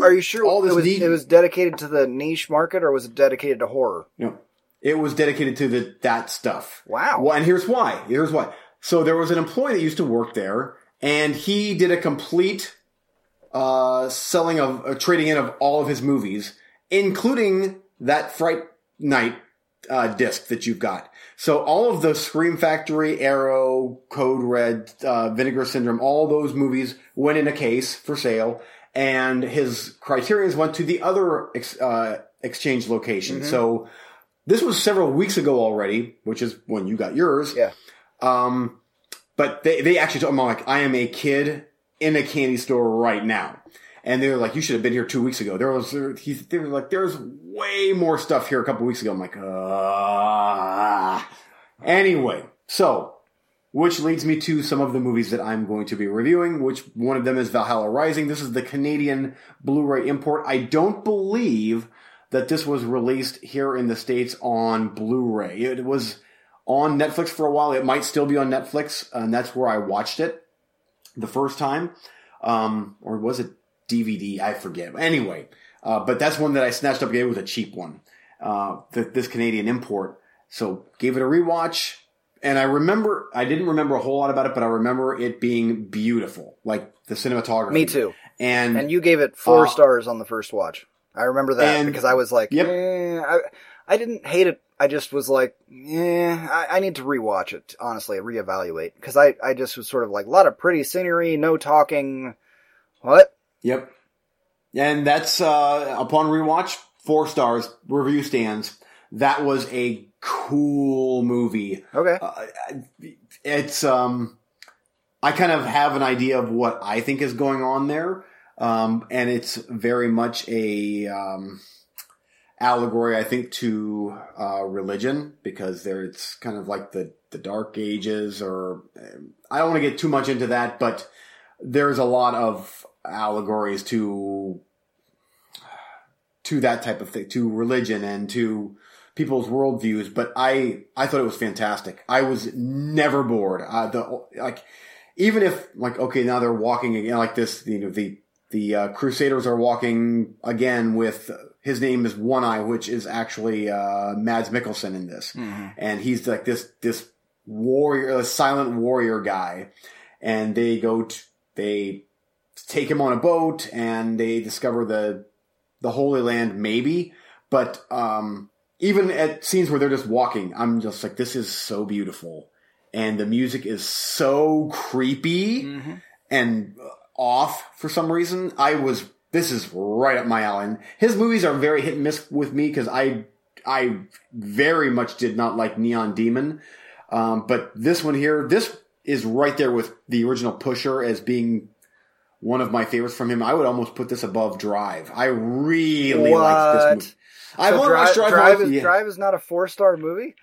Are you sure all this it was dedicated to the niche market, or was it dedicated to horror? No, it was dedicated to that stuff. Wow. Well, and here's why. So there was an employee that used to work there, and he did a complete trading in of all of his movies, including that Fright Night disc that you've got. So all of the Scream Factory, Arrow, Code Red, Vinegar Syndrome, all those movies went in a case for sale, and his criterions went to the other exchange location. Mm-hmm. So this was several weeks ago already, which is when you got yours. Yeah. But they actually told me, I'm like, I am a kid in a candy store right now. And they were like, you should have been here 2 weeks ago. They were like, there's way more stuff here a couple weeks ago. I'm like, Anyway, so, which leads me to some of the movies that I'm going to be reviewing, which one of them is Valhalla Rising. This is the Canadian Blu-ray import. I don't believe that this was released here in the States on Blu-ray. It was on Netflix for a while. It might still be on Netflix, and that's where I watched it the first time, or was it DVD? I forget. Anyway, but that's one that I snatched up. It was a cheap one, this Canadian import. So gave it a rewatch, and I didn't remember a whole lot about it, but I remember it being beautiful, like the cinematography. Me too. And you gave it 4 stars on the first watch. I remember that because I was like, I didn't hate it. I just was like, I need to rewatch it, honestly, reevaluate. Because I just was sort of like, a lot of pretty scenery, no talking. What? Yep. And that's, upon rewatch, 4 stars, review stands. That was a cool movie. Okay. It's, I kind of have an idea of what I think is going on there. And it's very much a, allegory, I think, to religion, because it's kind of like the Dark Ages, or I don't want to get too much into that, but there's a lot of allegories to that type of thing, to religion and to people's worldviews. But I thought it was fantastic. I was never bored. even if, like, okay, now they're walking again, like this, you know, the Crusaders are walking again with his name is One Eye, which is actually Mads Mikkelsen in this, mm-hmm. and he's like this warrior, silent warrior guy, and they go they take him on a boat and they discover the Holy Land, maybe, but even at scenes where they're just walking, I'm just like, this is so beautiful. And the music is so creepy mm-hmm. and off for some reason. This is right up my alley. His movies are very hit and miss with me because I very much did not like Neon Demon. But this one here, this is right there with the original Pusher as being one of my favorites from him. I would almost put this above Drive. I really liked this movie. I've only watched Drive once. Drive is not a 4-star movie?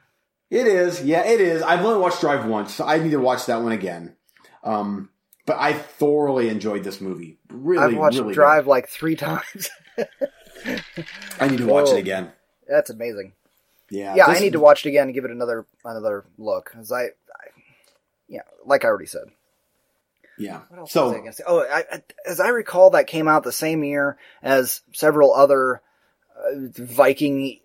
It is. Yeah, it is. I've only watched Drive once, so I need to watch that one again. But I thoroughly enjoyed this movie. Really, I've watched Drive like 3 times. I need to watch it again. That's amazing. Yeah, I need to watch it again and give it another look. Because like I already said. Yeah. What else was I going to say? Oh, as I recall, that came out the same year as several other Viking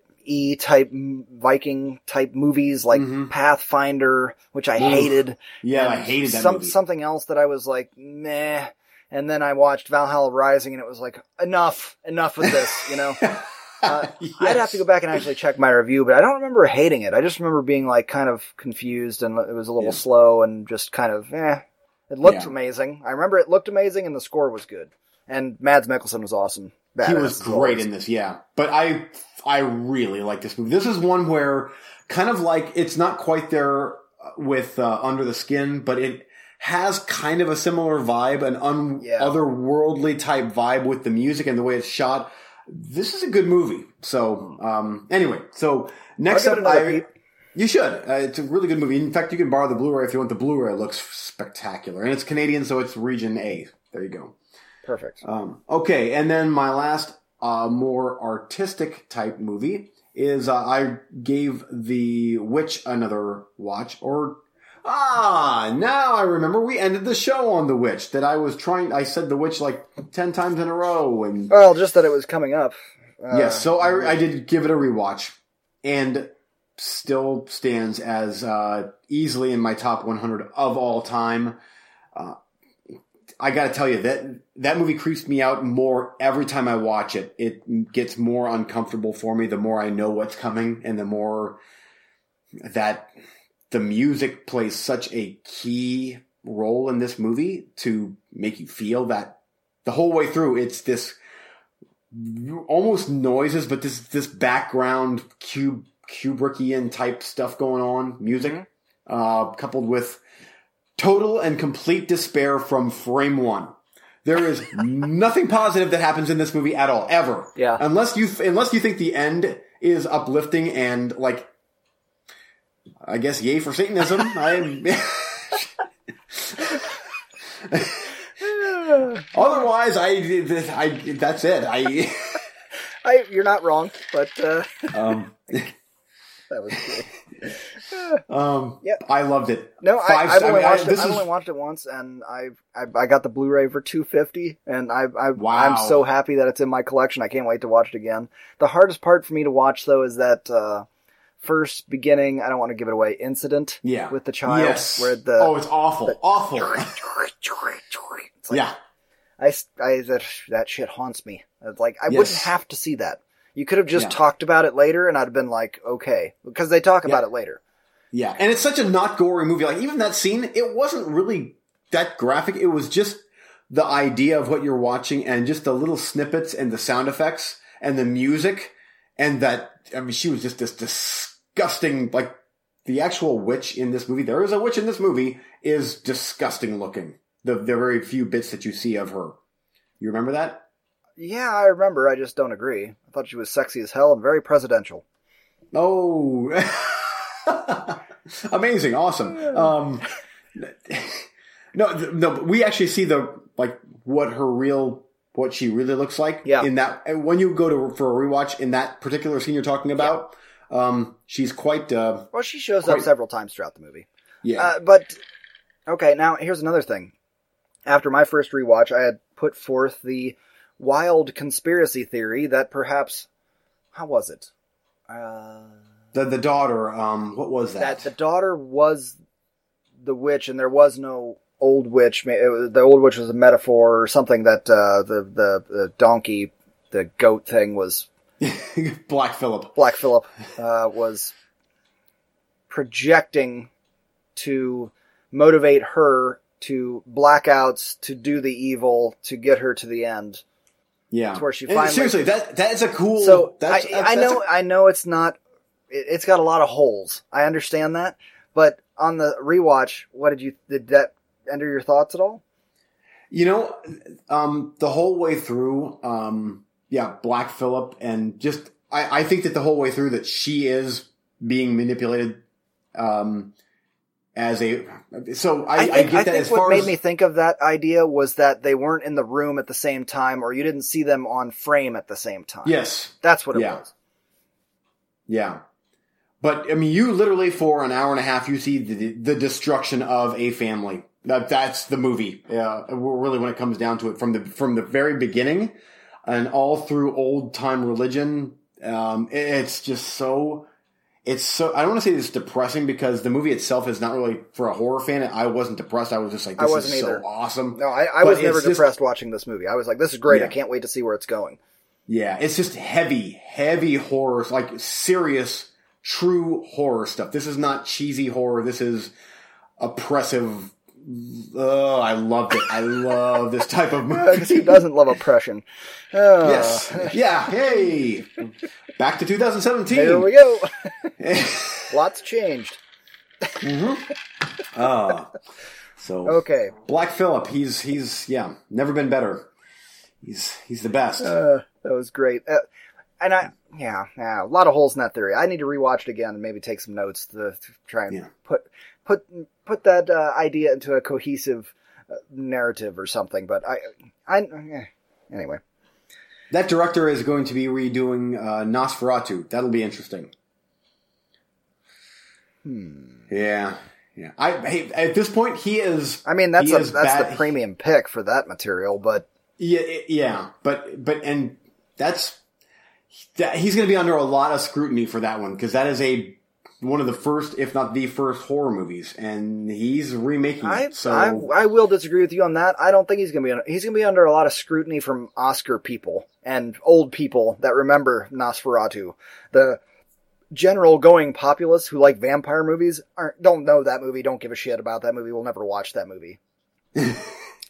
type movies like mm-hmm. Pathfinder, which I hated. Yeah, I hated that movie. Something else that I was like, meh. And then I watched Valhalla Rising, and it was like, enough with this, you know. Yes. I'd have to go back and actually check my review, but I don't remember hating it. I just remember being like kind of confused, and it was a little slow and just kind of eh. It looked amazing. I remember it looked amazing, and the score was good, and Mads Mikkelsen was awesome. He was great in this, yeah. But I really like this movie. This is one where kind of like it's not quite there with Under the Skin, but it has kind of a similar vibe, an otherworldly type vibe with the music and the way it's shot. This is a good movie. So anyway, so next up, you should. It's a really good movie. In fact, you can borrow the Blu-ray if you want. The Blu-ray looks spectacular, and it's Canadian, so it's Region A. There you go. Perfect. Okay, and then my last more artistic type movie is I gave The Witch another watch. Now I remember we ended the show on The Witch. I said The Witch like 10 times in a row, and just that it was coming up. Yes, so I did give it a rewatch, and still stands as easily in my top 100 of all time. I gotta tell you, that movie creeps me out more every time I watch it. It gets more uncomfortable for me the more I know what's coming, and the more that the music plays such a key role in this movie to make you feel that the whole way through. It's this almost noises, but this background Kubrickian type stuff going on, music, mm-hmm. Coupled with total and complete despair from frame one. There is nothing positive that happens in this movie at all, ever. Yeah. Unless you think the end is uplifting and, like, I guess yay for Satanism. Otherwise, that's it. You're not wrong, but that was good. Yep. I loved it. No, I've only watched it once, and I got the Blu-ray for $250, and I'm so happy that it's in my collection. I can't wait to watch it again. The hardest part for me to watch, though, is that first beginning, I don't want to give it away, incident with the child. Yes. Where it's awful. Awful. It's like, yeah. That shit haunts me. It's like, I wouldn't have to see that. You could have just talked about it later, and I'd have been like, okay, because they talk about it later. Yeah, and it's such a not gory movie. Like, even that scene, it wasn't really that graphic. It was just the idea of what you're watching, and just the little snippets and the sound effects and the music, and that, I mean, she was just this disgusting, like, the actual witch in this movie. There is a witch in this movie, is disgusting looking. The very few bits that you see of her. You remember that? Yeah, I remember. I just don't agree. I thought she was sexy as hell and very presidential. Oh. Amazing. Awesome. No, but we actually see what she really looks like in that. When you go for a rewatch in that particular scene you're talking about, she's quite. Well, she shows up several times throughout the movie. Yeah. But Okay, now here's another thing. After my first rewatch, I had put forth the wild conspiracy theory that perhaps... How was it? The daughter, what was that? That the daughter was the witch, and there was no old witch. The old witch was a metaphor or something that the donkey, the goat thing was... Black Phillip. Black Phillip was projecting to motivate her to blackouts, to do the evil, to get her to the end. Yeah. That's where she finally... Seriously, that is a cool... So, I know it's not... It's got a lot of holes. I understand that. But on the rewatch, did that enter your thoughts at all? You know, the whole way through, Black Phillip, and just, I think that the whole way through that she is being manipulated, What made me think of that idea was that they weren't in the room at the same time, or you didn't see them on frame at the same time. Yes. That's what it was. Yeah. But, I mean, you literally, for an hour and a half, you see the destruction of a family. That's the movie. Yeah, really, when it comes down to it, from the very beginning and all through old-time religion, it's just so... It's so... I don't want to say it's depressing, because the movie itself is not really for a horror fan. I wasn't depressed. I was just like, this is so awesome. No, I was never depressed watching this movie. I was like, this is great. Yeah. I can't wait to see where it's going. Yeah, it's just heavy, heavy horror, like serious, true horror stuff. This is not cheesy horror. This is oppressive. Oh, I loved it. I love this type of movie. Who doesn't love oppression? Oh. Yes. Yeah. Hey. Back to 2017. There we go. Lots changed. Mm-hmm. Okay. Black Phillip. He's never been better. He's the best. That was great. And a lot of holes in that theory. I need to rewatch it again and maybe take some notes to try and put that idea into a cohesive narrative or something. But anyway. That director is going to be redoing Nosferatu. That'll be interesting. Yeah. Yeah. At this point, he is... I mean, that's the premium pick for that material, but... Yeah. But that's... He's going to be under a lot of scrutiny for that one, because that is one of the first, if not the first, horror movies, and he's remaking it. So I will disagree with you on that. I don't think he's going to be under a lot of scrutiny from Oscar people and old people that remember Nosferatu. The general going populace who like vampire movies don't know that movie, don't give a shit about that movie, will never watch that movie.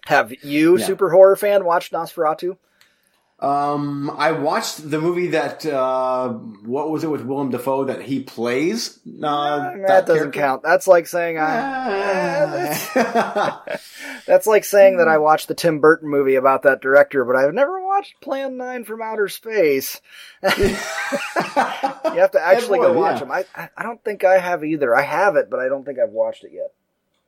Have you, super horror fan, watched Nosferatu? I watched the movie that, what was it with Willem Dafoe that he plays? That doesn't count. That's like saying that's like saying that I watched the Tim Burton movie about that director, but I've never watched Plan 9 from Outer Space. You have to actually go watch them. I don't think I have either. I have it, but I don't think I've watched it yet.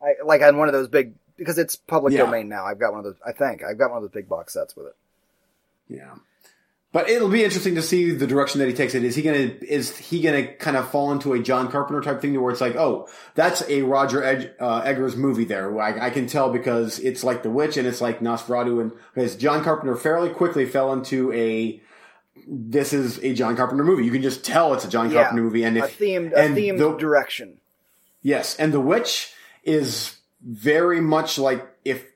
I'm one of those big, because it's public domain now. I've got one of those big box sets with it. Yeah, but it'll be interesting to see the direction that he takes it. Is he gonna kind of fall into a John Carpenter type thing, to where it's like, oh, that's a Roger Eggers movie there. I can tell, because it's like The Witch and it's like Nosferatu, and because John Carpenter fairly quickly fell into this is a John Carpenter movie. You can just tell it's a John Carpenter movie, and a themed direction. Yes, and The Witch is very much like, if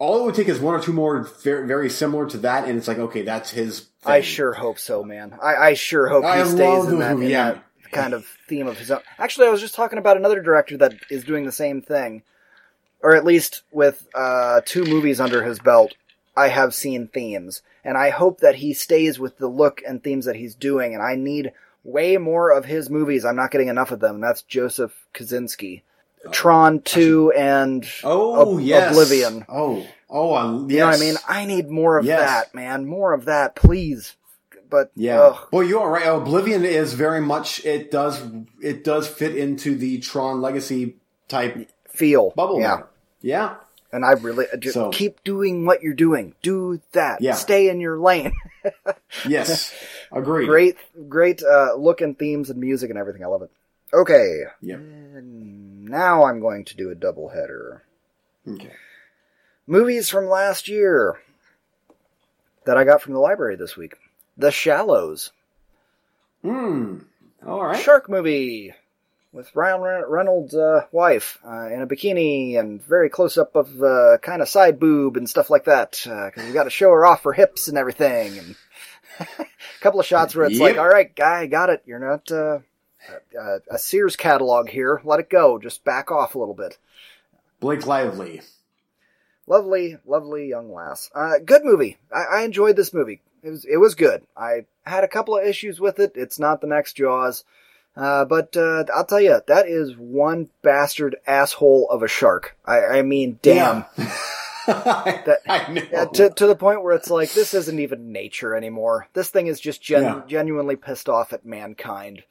all it would take is one or two more very, very similar to that, and it's like, okay, that's his thing. I sure hope so, man. I sure hope he stays in that kind of theme of his own. Actually, I was just talking about another director that is doing the same thing, or at least with 2 movies under his belt, I have seen themes, and I hope that he stays with the look and themes that he's doing, and I need way more of his movies. I'm not getting enough of them, and that's Joseph Kosinski. Tron 2 and Oblivion. You know what I mean? I need more of that, man. More of that, please. But well, you are right. Oblivion is very much, it does fit into the Tron Legacy type feel bubble. Yeah, yeah. And I really just keep doing what you're doing. Do that. Yeah. Stay in your lane. Yes, agreed. Great look and themes and music and everything. I love it. Okay. Yeah. Now I'm going to do a double header. Okay. Movies from last year that I got from the library this week. The Shallows. All right. Shark movie with Ryan Reynolds' wife in a bikini and very close-up of kind of side boob and stuff like that. Because you got to show her off her hips and everything. And a couple of shots where it's like, all right, guy, got it. You're not a Sears catalog here. Let it go. Just back off a little bit. Blake Lively. Lovely, lovely young lass. Good movie. I enjoyed this movie. It was good. I had a couple of issues with it. It's not the next Jaws. But I'll tell you, that is one bastard asshole of a shark. I mean, damn. Yeah. I know. To the point where it's like, this isn't even nature anymore. This thing is just genuinely pissed off at mankind.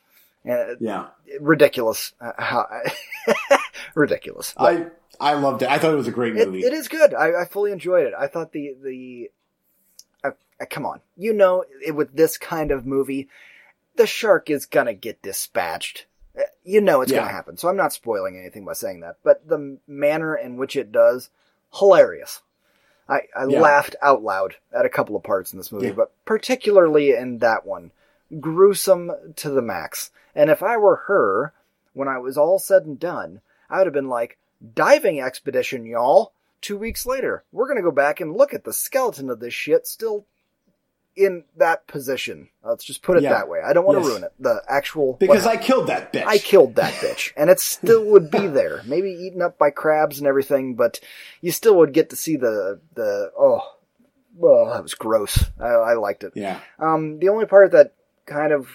Yeah. Ridiculous. Ridiculous. I loved it. I thought it was a great movie. It is good. I fully enjoyed it. I thought the come on. You know, with this kind of movie, the shark is going to get dispatched. You know it's going to happen. So I'm not spoiling anything by saying that. But the manner in which it does, hilarious. I laughed out loud at a couple of parts in this movie, but particularly in that one. Gruesome to the max. And if I were her, when I was all said and done, I would have been like, diving expedition, y'all. 2 weeks later, we're going to go back and look at the skeleton of this shit still in that position. Let's just put it that way. I don't want to ruin it. The actual... Because I killed that bitch. And it still would be there. Maybe eaten up by crabs and everything, but you still would get to see the oh, that was gross. I liked it. Yeah. The only part that kind of...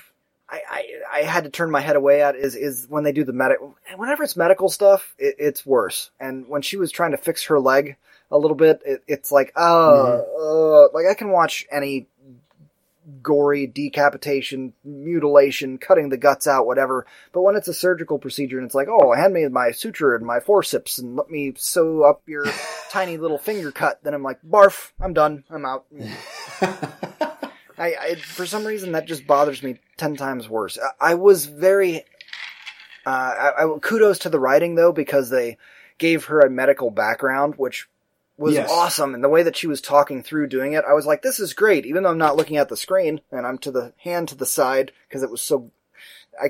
I had to turn my head away at is when they do the medical, whenever it's medical stuff, it's worse. And when she was trying to fix her leg a little bit, it's like, like I can watch any gory decapitation, mutilation, cutting the guts out, whatever. But when it's a surgical procedure and it's like, oh, hand me my suture and my forceps and let me sew up your tiny little finger cut. Then I'm like, barf, I'm done. I'm out. I for some reason, that just bothers me 10 times worse. I was very... kudos to the writing, though, because they gave her a medical background, which was awesome. And the way that she was talking through doing it, I was like, this is great, even though I'm not looking at the screen, and I'm to the side, because it was so... I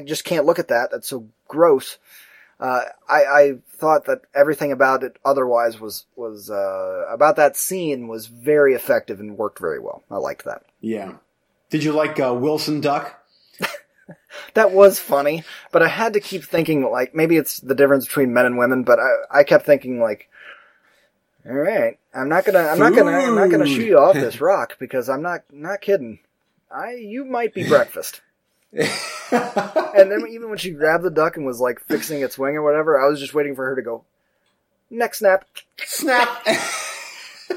just can't look at that. That's so gross. I thought that everything about it otherwise was about that scene was very effective and worked very well. I liked that. Yeah. Did you like Wilson Duck? That was funny, but I had to keep thinking, like, maybe it's the difference between men and women, but I kept thinking, like, all right, I'm not gonna shoot you off this rock because I'm not kidding. You might be breakfast. And then even when she grabbed the duck and was like fixing its wing or whatever, I was just waiting for her to go, neck snap.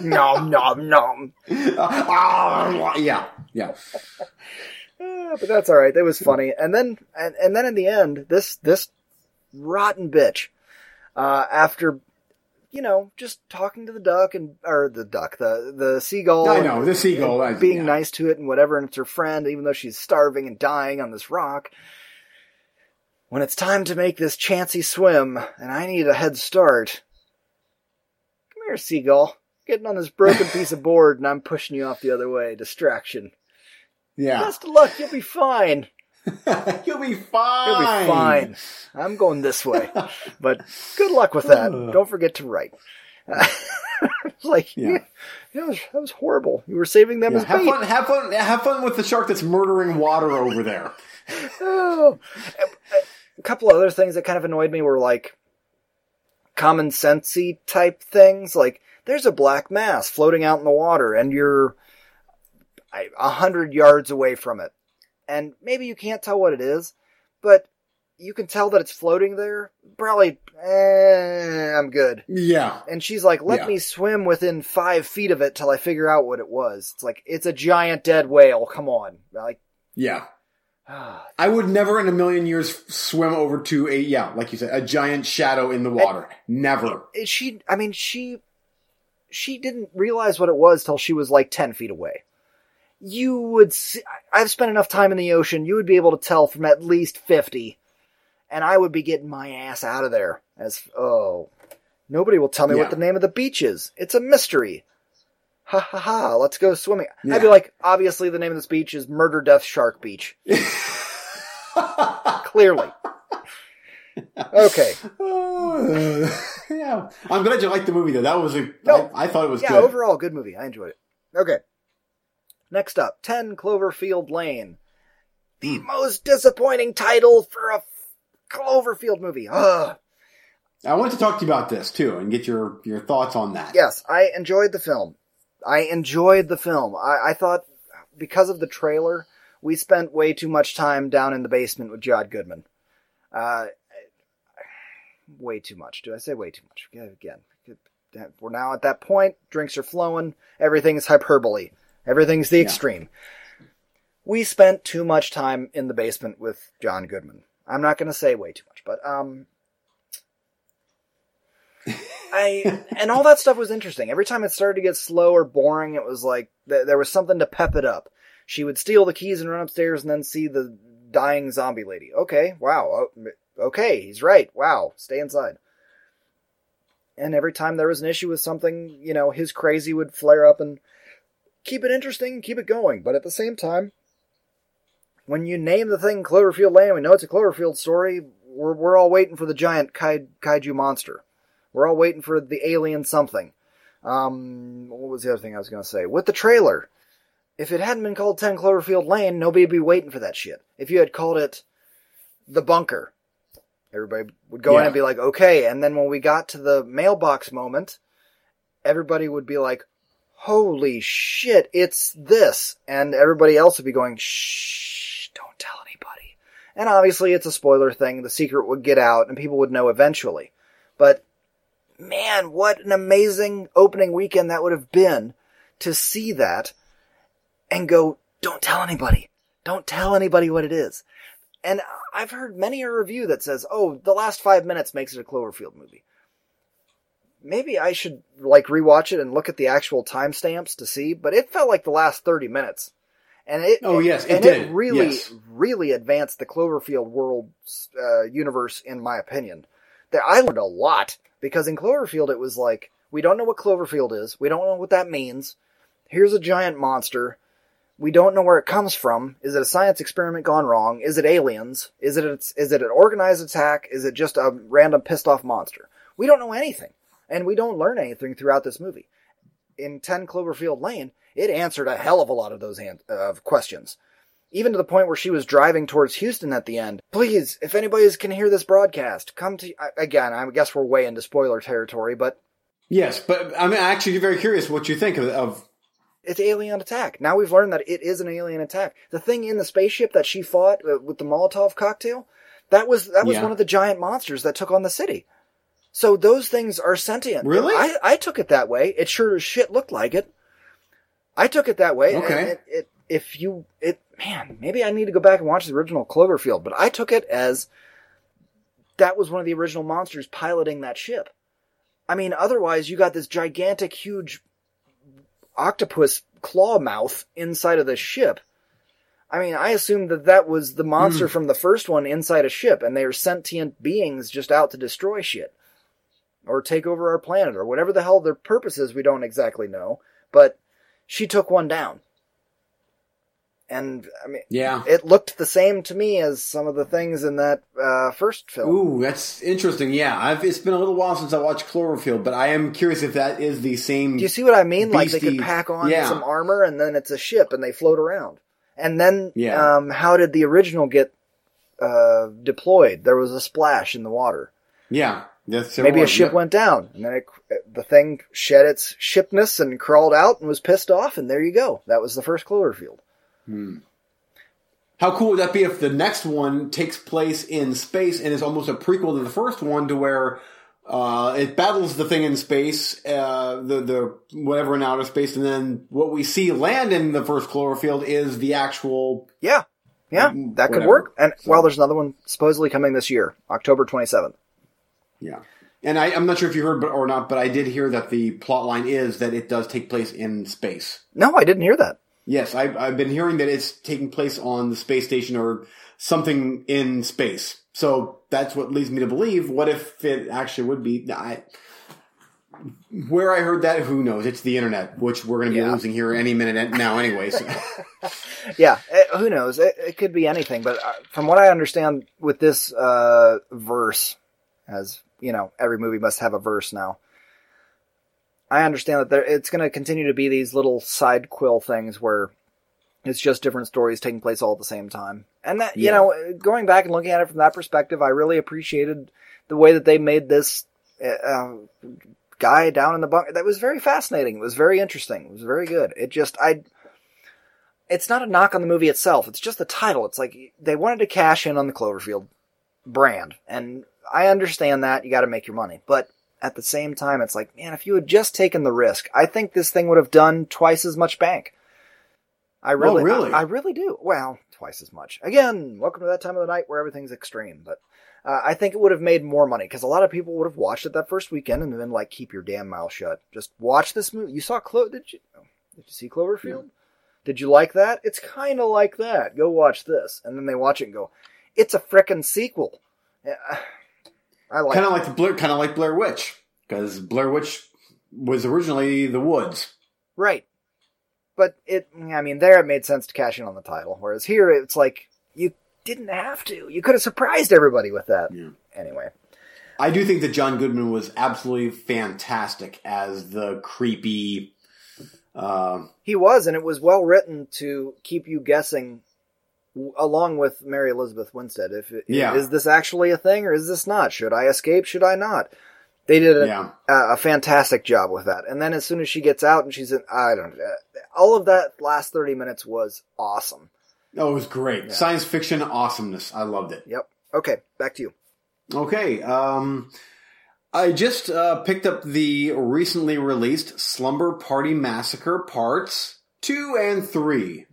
nom. Yeah. But that's all right. That was funny. And then, and then in the end, this rotten bitch, after, you know, just talking to the duck the seagull. I know, the seagull. Being nice to it and whatever, and it's her friend, even though she's starving and dying on this rock. When it's time to make this chancy swim, and I need a head start. Come here, seagull. Getting on this broken piece of board, and I'm pushing you off the other way. Distraction. Yeah. Best of luck, you'll be fine. You'll be fine. I'm going this way. But good luck with that. Don't forget to write. That was horrible. You were saving them as bait. Have fun with the shark that's murdering water over there. Oh. A couple other things that kind of annoyed me were like common sense-y type things. Like there's a black mass floating out in the water and you're 100 yards away from it. And maybe you can't tell what it is, but you can tell that it's floating there. Probably, I'm good. Yeah. And she's like, let me swim within 5 feet of it till I figure out what it was. It's like, it's a giant dead whale. Come on. Like, yeah. I would never in a million years swim over to like you said, a giant shadow in the water. Never. She didn't realize what it was till she was like 10 feet away. You would see, I've spent enough time in the ocean, you would be able to tell from at least 50, and I would be getting my ass out of there. Nobody will tell me what the name of the beach is. It's a mystery. Ha ha ha, let's go swimming. Yeah. I'd be like, obviously the name of this beach is Murder Death Shark Beach. Clearly. Okay. Yeah. I'm glad you liked the movie, though. That was I thought it was good. Yeah, overall, good movie. I enjoyed it. Okay. Next up, 10 Cloverfield Lane. The most disappointing title for a Cloverfield movie. Ugh. I wanted to talk to you about this, too, and get your thoughts on that. Yes, I enjoyed the film. I thought, because of the trailer, we spent way too much time down in the basement with John Goodman. Way too much. Did I say way too much? Again, we're now at that point. Drinks are flowing. Everything's hyperbole. Everything's the extreme. We spent too much time in the basement with John Goodman. I'm not going to say way too much, but... and all that stuff was interesting. Every time it started to get slow or boring, it was like there was something to pep it up. She would steal the keys and run upstairs and then see the dying zombie lady. Okay, wow. Okay, he's right. Wow, stay inside. And every time there was an issue with something, you know, his crazy would flare up and keep it interesting, keep it going. But at the same time, when you name the thing Cloverfield Lane, we know it's a Cloverfield story, we're all waiting for the giant kaiju monster. We're all waiting for the alien something. What was the other thing I was going to say? With the trailer, if it hadn't been called 10 Cloverfield Lane, nobody would be waiting for that shit. If you had called it The Bunker, everybody would go in and be like, okay. And then when we got to the mailbox moment, everybody would be like, holy shit, it's this. And everybody else would be going, shh, don't tell anybody. And obviously it's a spoiler thing. The secret would get out and people would know eventually. But... man, what an amazing opening weekend that would have been to see that and go, don't tell anybody. Don't tell anybody what it is. And I've heard many a review that says, oh, the last 5 minutes makes it a Cloverfield movie. Maybe I should rewatch it and look at the actual timestamps to see, but it felt like the last 30 minutes. And it did. It really advanced the Cloverfield world universe, in my opinion. That I learned a lot. Because in Cloverfield, it was like, we don't know what Cloverfield is. We don't know what that means. Here's a giant monster. We don't know where it comes from. Is it a science experiment gone wrong? Is it aliens? Is it an organized attack? Is it just a random pissed off monster? We don't know anything. And we don't learn anything throughout this movie. In 10 Cloverfield Lane, it answered a hell of a lot of those questions. Even to the point where she was driving towards Houston at the end. Please, if anybody can hear this broadcast, come to... Again, I guess we're way into spoiler territory, but... Yes, but I'm actually very curious what you think of... It's alien attack. Now we've learned that it is an alien attack. The thing in the spaceship that she fought with the Molotov cocktail, that was one of the giant monsters that took on the city. So those things are sentient. Really? I took it that way. It sure as shit looked like it. I took it that way. Okay. And maybe I need to go back and watch the original Cloverfield, but I took it as that was one of the original monsters piloting that ship. I mean, otherwise you got this gigantic, huge octopus claw mouth inside of the ship. I mean, I assumed that was the monster from the first one inside a ship, and they are sentient beings just out to destroy shit or take over our planet or whatever the hell their purpose is. We don't exactly know, but she took one down. And, I mean, it looked the same to me as some of the things in that first film. Ooh, that's interesting. Yeah, it's been a little while since I watched Cloverfield, but I am curious if that is the same. Do you see what I mean? Beastie, like, they could pack on some armor, and then it's a ship, and they float around. And then, how did the original get deployed? There was a splash in the water. Yeah. Maybe a ship went down, and then the thing shed its shipness and crawled out and was pissed off, and there you go. That was the first Cloverfield. Hmm. How cool would that be if the next one takes place in space and is almost a prequel to the first one, to where it battles the thing in space, the whatever in outer space, and then what we see land in the first Cloverfield is the actual... Yeah, that could work. And, there's another one supposedly coming this year, October 27th. Yeah. And I'm not sure if you heard or not, but I did hear that the plot line is that it does take place in space. No, I didn't hear that. Yes, I've been hearing that it's taking place on the space station or something in space. So that's what leads me to believe. What if it actually would be? I Where I heard that, who knows? It's the internet, which we're going to be losing here any minute now anyway. So. Who knows? It could be anything. But from what I understand with this verse, as you know, every movie must have a verse now. I understand that it's going to continue to be these little side quill things where it's just different stories taking place all at the same time. And that, you know, going back and looking at it from that perspective, I really appreciated the way that they made this guy down in the bunker. That was very fascinating. It was very interesting. It was very good. It just, it's not a knock on the movie itself. It's just the title. It's like they wanted to cash in on the Cloverfield brand. And I understand that. You got to make your money. But at the same time, it's like, man, if you had just taken the risk, I think this thing would have done twice as much bank. I really I really do. Well, twice as much. Again, welcome to that time of the night where everything's extreme, but I think it would have made more money because a lot of people would have watched it that first weekend and then like, keep your damn mouth shut. Just watch this movie. You saw Did you see Cloverfield? Yeah. Did you like that? It's kind of like that. Go watch this. And then they watch it and go, it's a frickin' sequel. Yeah. I like kind of like Blair Witch, because Blair Witch was originally The Woods. Right. But there it made sense to cash in on the title, whereas here it's like, you didn't have to. You could have surprised everybody with that. Yeah. Anyway. I do think that John Goodman was absolutely fantastic as the creepy... he was, and it was well written to keep you guessing along with Mary Elizabeth Winstead. Is this actually a thing or is this not? Should I escape? Should I not? They did a fantastic job with that. And then as soon as she gets out and she's in, I don't know. All of that last 30 minutes was awesome. Oh, it was great. Yeah. Science fiction awesomeness. I loved it. Yep. Okay. Back to you. Okay. I just picked up the recently released Slumber Party Massacre Parts 2 and 3.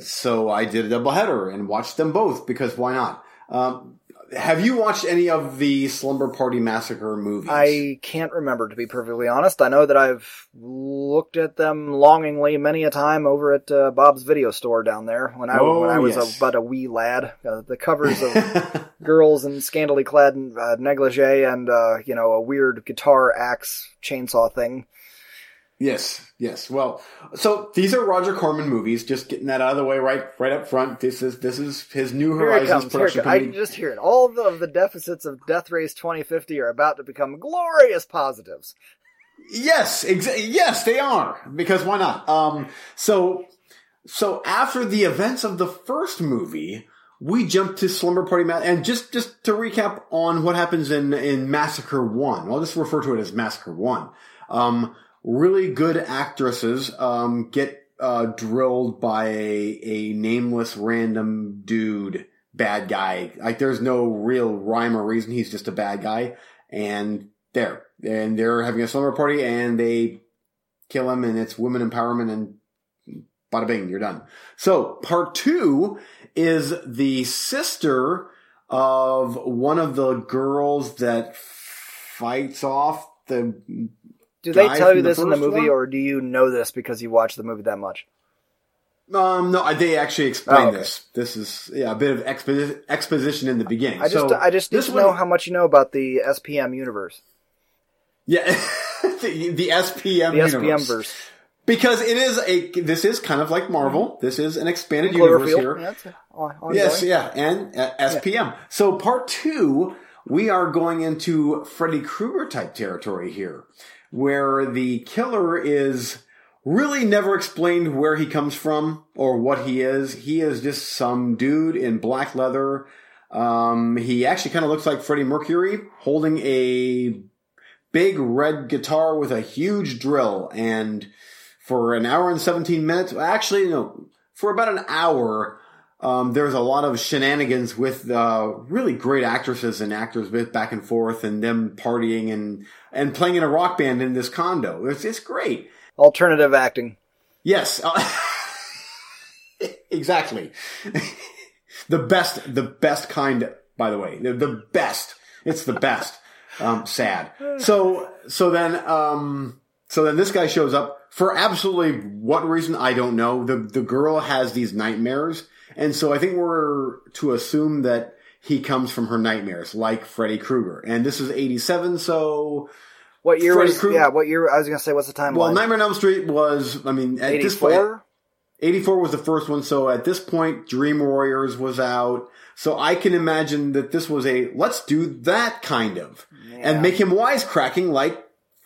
So I did a double header and watched them both because why not? Have you watched any of the Slumber Party Massacre movies? I can't remember, to be perfectly honest. I know that I've looked at them longingly many a time over at Bob's Video Store down there when I was about a wee lad. The covers of girls in scantily clad negligee and a weird guitar axe chainsaw thing. Yes. Well, so these are Roger Corman movies. Just getting that out of the way right up front. This is his New Horizons production. I can just hear it. All of the deficits of Death Race 2050 are about to become glorious positives. Yes, yes, they are. Because why not? So after the events of the first movie, we jump to Slumber Party Massacre. And just to recap on what happens in Massacre 1. I'll just refer to it as Massacre 1. Really good actresses get drilled by a nameless random dude, bad guy. Like, there's no real rhyme or reason. He's just a bad guy. And they're having a slumber party, and they kill him, and it's women empowerment, and bada bing, you're done. So, part 2 is the sister of one of the girls that fights off the... Do they tell you this in the movie, or do you know this because you watched the movie that much? No, they actually explain this. This is a bit of exposition in the beginning. I just need to know how much you know about the SPM universe. Yeah, the SPM universe. The SPM verse. Because this is kind of like Marvel. This is an expanded universe here. Yeah, and SPM. Yeah. So part 2, we are going into Freddy Krueger type territory here, where the killer is really never explained where he comes from or what he is. He is just some dude in black leather. He actually kind of looks like Freddie Mercury, holding a big red guitar with a huge drill. And for an hour and 17 minutes, for about an hour, there's a lot of shenanigans with really great actresses and actors with back and forth and them partying and playing in a rock band in this condo. It's great. Alternative acting. Yes. Exactly. The best kind, by the way. The best. It's the best. Sad. So then this guy shows up. For absolutely what reason, I don't know. The girl has these nightmares. And so I think we're to assume that he comes from her nightmares, like Freddy Krueger. And this is 1987, so What year Freddy was Krueger? Yeah, what year? I was going to say, what's the timeline? Well, Nightmare on Elm Street was, I mean, at 84? This point, 84 was the first one. So at this point, Dream Warriors was out. So I can imagine that this was a, let's do that kind of. Yeah. And make him wisecracking like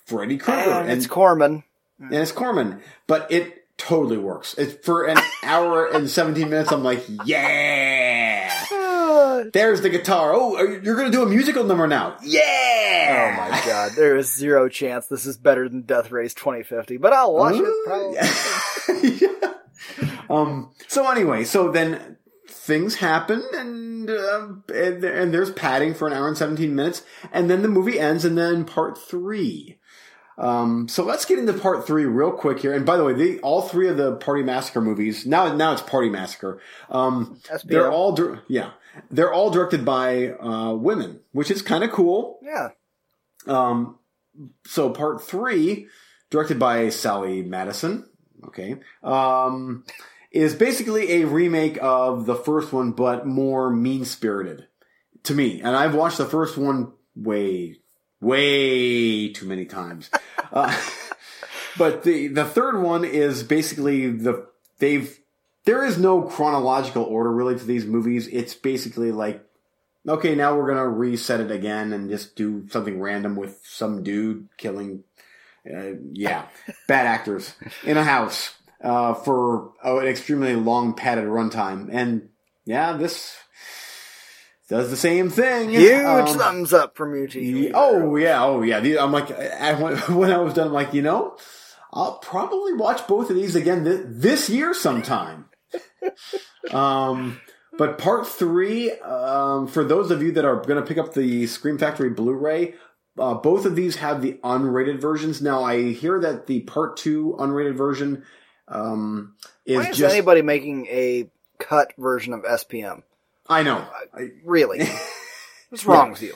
Freddy Krueger. And it's Corman. And it's Corman. But it totally works. It's for an hour and 17 minutes, I'm like, yeah! There's the guitar. Oh, you're going to do a musical number now. Yeah! Oh my god. There is zero chance this is better than Death Race 2050. But I'll watch it, probably. Yeah. So anyway, so then... things happen, and there's padding for an hour and 17 minutes, and then the movie ends, and then part three. So let's get into part three real quick here. And by the way, all three of the Party Massacre movies, now it's Party Massacre. They're all, they're all directed by women, which is kind of cool. Yeah. So part three, directed by Sally Madison. Okay. Is basically a remake of the first one, but more mean-spirited to me. And I've watched the first one way, way too many times. But the third one is basically there is no chronological order really to these movies. It's basically like, okay, now we're gonna reset it again and just do something random with some dude killing, bad actors in a house. For an extremely long padded runtime. And yeah, this does the same thing. Huge thumbs up from Eugene. Oh yeah. I'm like, when I was done, I'm like, I'll probably watch both of these again this year sometime. But part three, for those of you that are going to pick up the Scream Factory Blu-ray, both of these have the unrated versions. Now I hear that the part two unrated version Why is anybody making a cut version of SPM? I know. Really? What's wrong with you?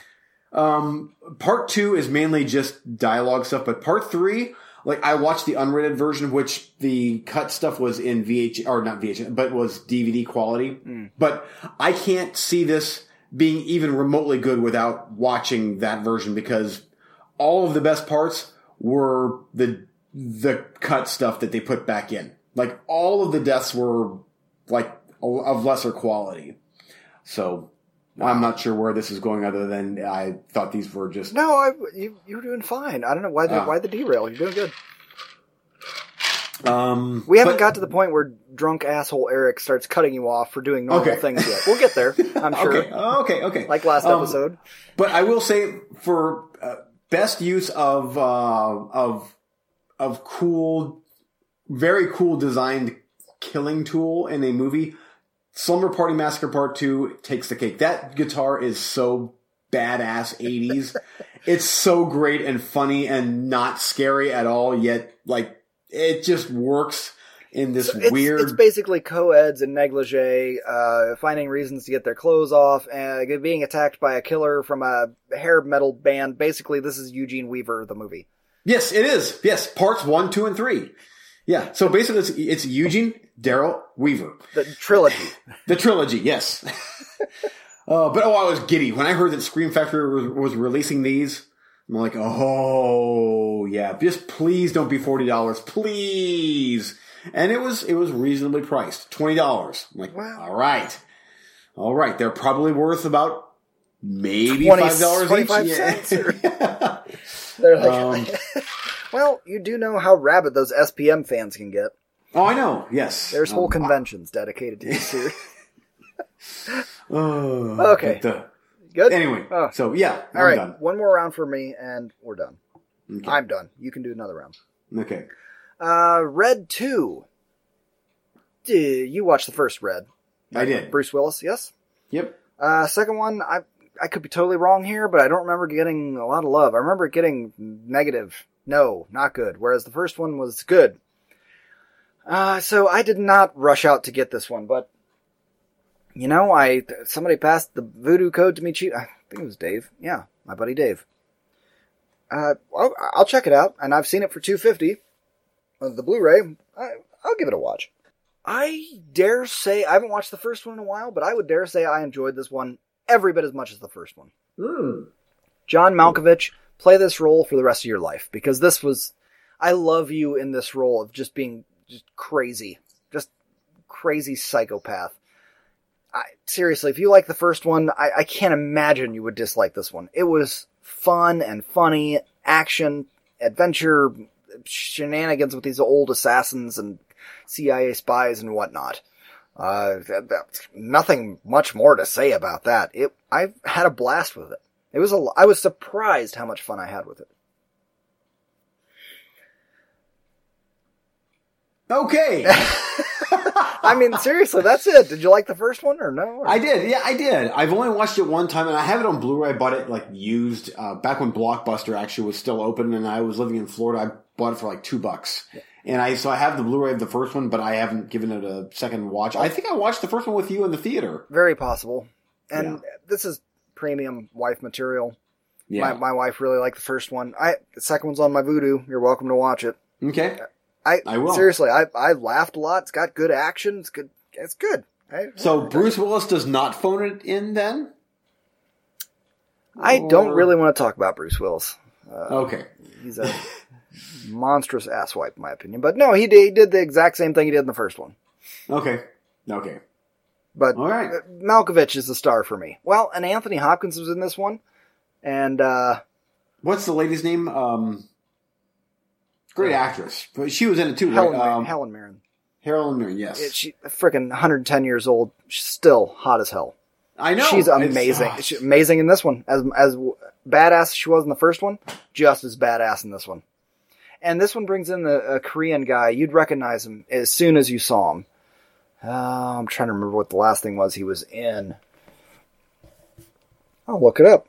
Part two is mainly just dialogue stuff, but part three, like I watched the unrated version, which the cut stuff was in VHS, or not VHS, but was DVD quality. Mm. But I can't see this being even remotely good without watching that version, because all of the best parts were the cut stuff that they put back in. Like, all of the deaths were, like, of lesser quality. So, I'm not sure where this is going other than I thought these were just... No, you were doing fine. I don't know. Why the derail? You're doing good. We haven't got to the point where drunk asshole Eric starts cutting you off for doing normal things yet. We'll get there, I'm sure. Okay. Like last episode. But I will say, for best use of cool, very cool designed killing tool in a movie, Slumber Party Massacre Part 2 takes the cake. That guitar is so badass 80s. It's so great and funny and not scary at all, yet like it just works in this weird... It's basically co-eds and negligee, finding reasons to get their clothes off, and being attacked by a killer from a hair metal band. Basically, this is Eugene Weaver, the movie. Yes, it is. Yes, parts 1, 2, and 3. Yeah. So basically, it's Eugene, Daryl, Weaver. The trilogy. Yes. But I was giddy when I heard that Scream Factory was releasing these. I'm like, oh yeah, just please don't be $40, please. And it was reasonably priced, $20. I'm like, wow. All right, they're probably worth about maybe $5 each. Yeah. They're like, well, you do know how rabid those SPM fans can get. Oh, I know. Yes. There's whole conventions dedicated to this series. Okay. Good? Anyway. So, yeah. All right. Done. One more round for me, and we're done. Okay. I'm done. You can do another round. Okay. Red 2. You watched the first Red. I did. Bruce Willis, yes? Yep. Second one, I could be totally wrong here, but I don't remember getting a lot of love. I remember it getting negative. No, not good. Whereas the first one was good. So I did not rush out to get this one, but somebody passed the voodoo code to me. I think it was Dave. Yeah, my buddy Dave. I'll check it out, and I've seen it for $2.50 on the Blu-ray. I'll give it a watch. I dare say I haven't watched the first one in a while, but I would dare say I enjoyed this one every bit as much as the first one. John Malkovich play this role for the rest of your life, because this was, I love you in this role of just being just crazy, psychopath. Seriously, if you like the first one, I can't imagine you would dislike this one. It was fun and funny, action, adventure, shenanigans with these old assassins and CIA spies and whatnot. Nothing much more to say about that. I had a blast with it. I was surprised how much fun I had with it. Okay. I mean, seriously, that's it. Did you like the first one or no? I did. Yeah, I did. I've only watched it one time, and I have it on Blu-ray. I bought it like used back when Blockbuster actually was still open, and I was living in Florida. I bought it for like $2. Yeah. And I have the Blu-ray of the first one, but I haven't given it a second watch. I think I watched the first one with you in the theater. Very possible. And yeah. This is premium wife material. Yeah. My wife really liked the first one. The second one's on my Voodoo. You're welcome to watch it. Okay. I will. Seriously, I laughed a lot. It's got good action. It's good. It's good. So Bruce Willis does not phone it in then? I don't really want to talk about Bruce Willis. Okay. He's a monstrous asswipe, in my opinion. But no, he did the exact same thing he did in the first one. Okay. But all right. Malkovich is the star for me. Well, and Anthony Hopkins was in this one. And what's the lady's name? Great actress. But she was in it too, Helen, right? Helen Mirren. Helen Mirren, yes. She's freaking 110 years old. She's still hot as hell. I know. She's amazing. She's amazing in this one. As badass as she was in the first one, just as badass in this one. And this one brings in a Korean guy. You'd recognize him as soon as you saw him. I'm trying to remember what the last thing was he was in. I'll look it up.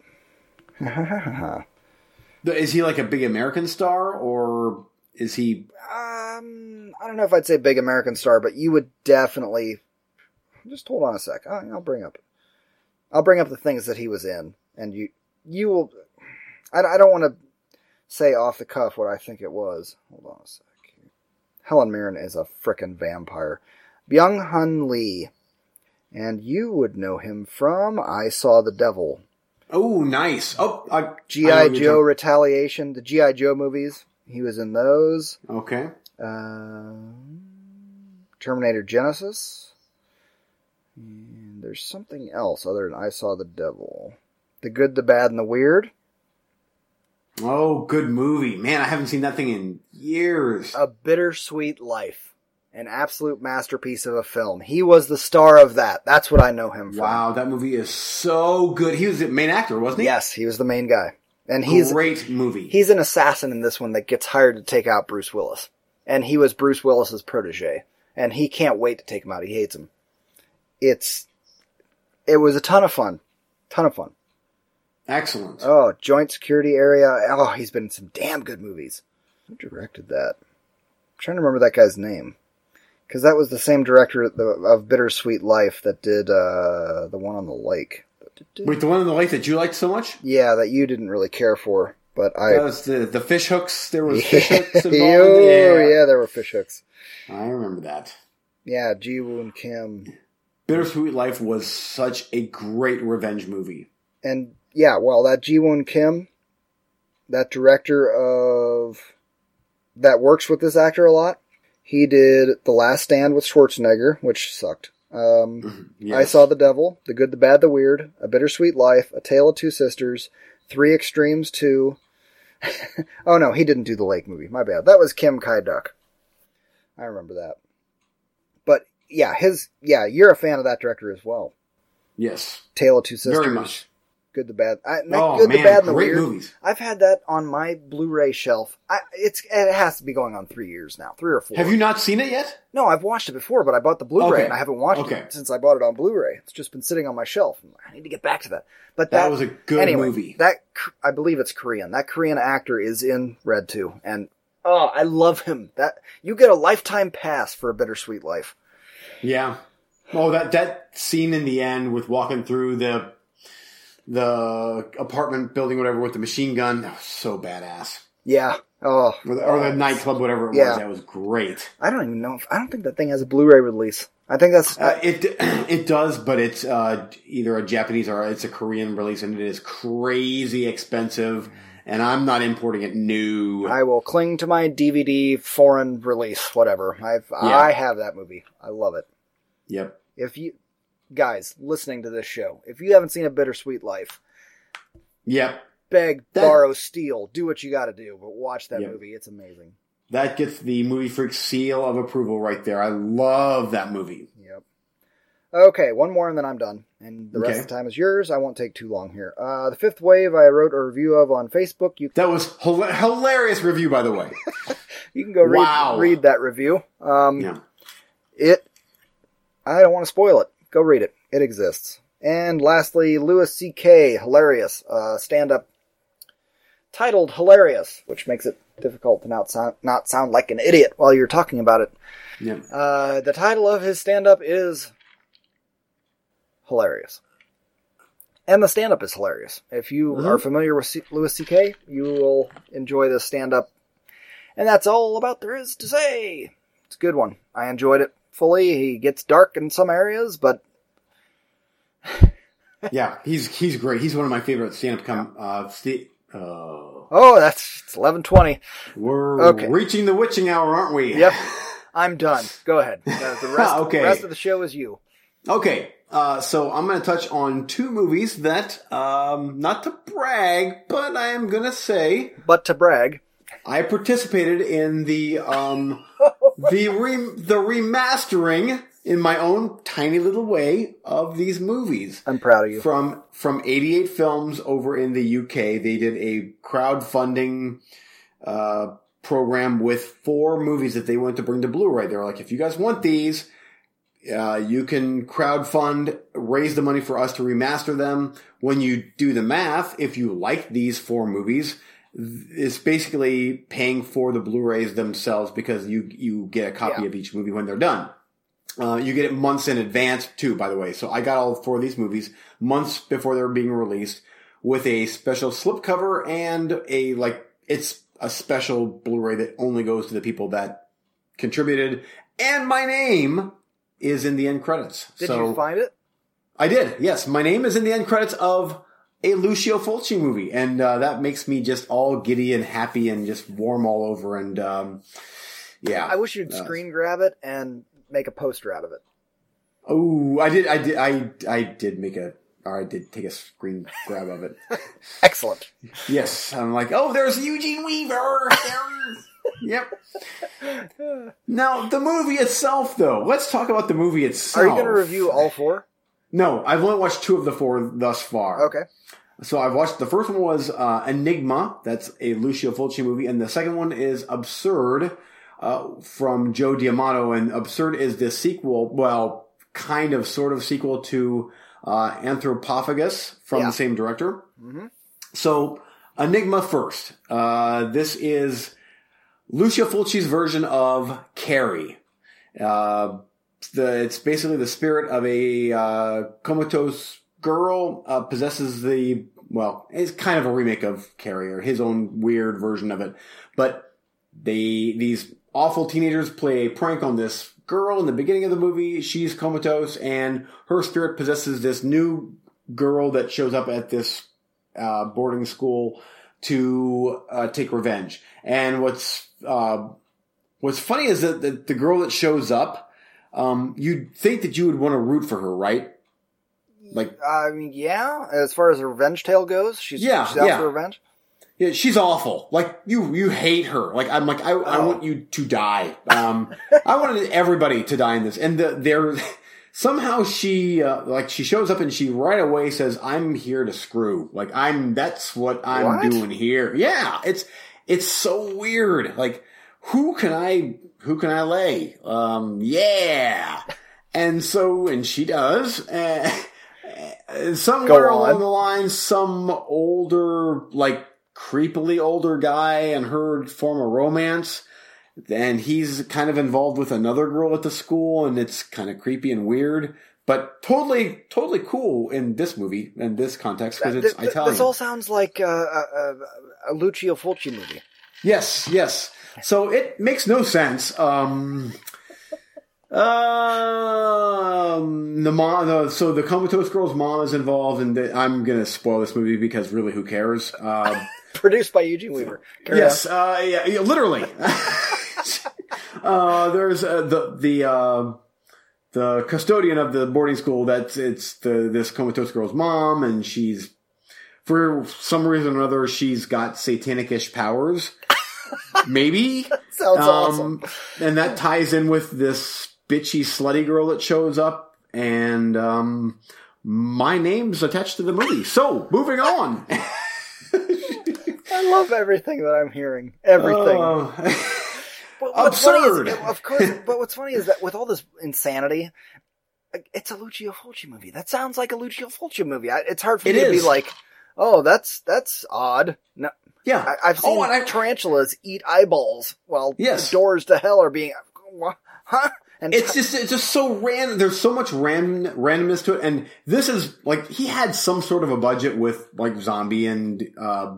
Is he like a big American star, or is he... I don't know if I'd say big American star, but you would definitely... Just hold on a sec. I'll bring up the things that he was in, and you will... I don't want to say off the cuff what I think it was. Hold on a sec. Helen Mirren is a frickin' vampire. Byung-hun Lee. And you would know him from I Saw the Devil. Oh, nice. Oh, G.I. Joe Retaliation, the G.I. Joe movies. He was in those. Okay. Terminator Genesis. And there's something else other than I Saw the Devil. The Good, the Bad, and the Weird. Oh, good movie. Man, I haven't seen that thing in years. A Bittersweet Life. An absolute masterpiece of a film. He was the star of that. That's what I know him from. Wow, that movie is so good. He was the main actor, wasn't he? Yes, he was the main guy. And great movie. He's an assassin in this one that gets hired to take out Bruce Willis. And he was Bruce Willis's protege. And he can't wait to take him out. He hates him. It was a ton of fun. Excellent. Oh, Joint Security Area. Oh, he's been in some damn good movies. Who directed that? I'm trying to remember that guy's name. Because that was the same director of Bittersweet Life that did the one on the lake. Wait, the one on the lake that you liked so much? Yeah, that you didn't really care for, but I... That was the fish hooks? There was fish hooks involved? Yeah, there were fish hooks. I remember that. Yeah, Ji-Woon Kim. Bittersweet Life was such a great revenge movie. And, yeah, well, that Ji-Woon Kim, that director of... that works with this actor a lot. He did The Last Stand with Schwarzenegger, which sucked. Yes. I Saw the Devil, The Good, the Bad, the Weird, A Bittersweet Life, A Tale of Two Sisters, Three Extremes 2. Oh, no, he didn't do the Lake movie. My bad. That was Kim Kai-duk. I remember that. But, yeah, you're a fan of that director as well. Yes. Tale of Two Sisters. Very much. Good, the Bad. The Bad, and the Weird. Movies. I've had that on my Blu-ray shelf. It has to be going on 3 years now, 3 or 4. Have you not seen it yet? No, I've watched it before, but I bought the Blu-ray and I haven't watched it since I bought it on Blu-ray. It's just been sitting on my shelf. I need to get back to that. But that was a good movie. That I believe it's Korean. That Korean actor is in Red 2, and I love him. That you get a lifetime pass for A Bittersweet Life. Yeah. Oh, that scene in the end with walking through the apartment building, whatever, with the machine gun. That was so badass. Yeah. Oh. Or the nightclub, whatever it was. That was great. I don't even know. I don't think that thing has a Blu-ray release. I think that's... it does, but it's either a Japanese or it's a Korean release, and it is crazy expensive. and I'm not importing it new. I will cling to my DVD foreign release, whatever. I have that movie. I love it. Yep. If you guys listening to this show, if you haven't seen A Bittersweet Life, yep, beg, borrow, steal, do what you got to do, but watch that movie. It's amazing. That gets the Movie Freak seal of approval right there. I love that movie. Yep. Okay, one more and then I'm done. And the rest of the time is yours. I won't take too long here. The Fifth Wave I wrote a review of on Facebook. That was hilarious review, by the way. You can go read that review. I don't want to spoil it. Go read it. It exists. And lastly, Louis C.K., hilarious, stand-up, titled Hilarious, which makes it difficult to not sound like an idiot while you're talking about it. Yeah. The title of his stand-up is Hilarious. And the stand-up is hilarious. If you are familiar with Louis C.K., you will enjoy the stand-up. And that's all about there is to say. It's a good one. I enjoyed it fully. He gets dark in some areas, but yeah, he's great. He's one of my favorite stand-up it's 11:20. We're reaching the witching hour, aren't we? Yep. I'm done. Go ahead. The rest of the show is you. Okay. So I'm going to touch on two movies that, not to brag, but I am going to say... But to brag. I participated in the remastering... in my own tiny little way of these movies. I'm proud of you. From 88 Films over in the UK, they did a crowdfunding program with 4 movies that they wanted to bring to Blu-ray. They were like, if you guys want these, you can crowdfund, raise the money for us to remaster them. When you do the math, if you like these 4 movies, it's basically paying for the Blu-rays themselves because you get a copy of each movie when they're done. You get it months in advance, too, by the way. So I got all 4 of these movies months before they were being released with a special slipcover and it's a special Blu-ray that only goes to the people that contributed. And my name is in the end credits. Did you find it? I did, yes. My name is in the end credits of a Lucio Fulci movie. And that makes me just all giddy and happy and just warm all over. And, I wish you'd screen grab it and... make a poster out of it. Oh, I did take a screen grab of it. Excellent. Yes, I'm like, oh, there's Eugene Weaver. Yep. Now the movie itself, though. Let's talk about the movie itself. Are you going to review all 4? No, I've only watched 2 of the 4 thus far. Okay. So I've watched the first one was Enigma. That's a Lucio Fulci movie, and the second one is Absurd. From Joe Diamato, and Absurd is the sequel, well, kind of, sort of sequel to Anthropophagus from the same director. Mm-hmm. So, Enigma first. This is Lucio Fulci's version of Carrie. It's basically the spirit of a comatose girl possesses it's kind of a remake of Carrie, or his own weird version of it. But these awful teenagers play a prank on this girl in the beginning of the movie. She's comatose, and her spirit possesses this new girl that shows up at this boarding school to take revenge. And what's funny is that the girl that shows up, you'd think that you would want to root for her, right? As far as a revenge tale goes, she's out for revenge. Yeah, she's awful. Like, you hate her. Like, I'm like, I want you to die. I wanted everybody to die in this. And somehow she shows up and she right away says, I'm here to screw. Like, that's what I'm doing here. Yeah, it's so weird. Like, who can I lay? Yeah. And so, and she does. Somewhere along the line, some older, creepily older guy and her former romance, and he's kind of involved with another girl at the school, and it's kind of creepy and weird, but totally cool in this movie, in this context, because it's Italian. This all sounds like a Lucio Fulci movie. Yes. So it makes no sense. So the comatose girl's mom is involved, and I'm gonna spoil this movie because really, who cares? Produced by Eugene Weaver. Yes, yeah, literally. There's the custodian of the boarding school. This comatose girl's mom, and she's, for some reason or another, she's got satanic-ish powers. Maybe. Sounds awesome. And that ties in with this bitchy, slutty girl that shows up, and my name's attached to the movie. So, moving on. I love everything that I'm hearing. Everything. Absurd. Of course. But what's funny is that with all this insanity, it's a Lucio Fulci movie. That sounds like a Lucio Fulci movie. It's hard for me to be like, oh, that's odd. No, yeah. I've seen tarantulas eat eyeballs while doors to hell are being... Huh? And it's just so random. There's so much randomness to it, and this is like he had some sort of a budget with like Zombie and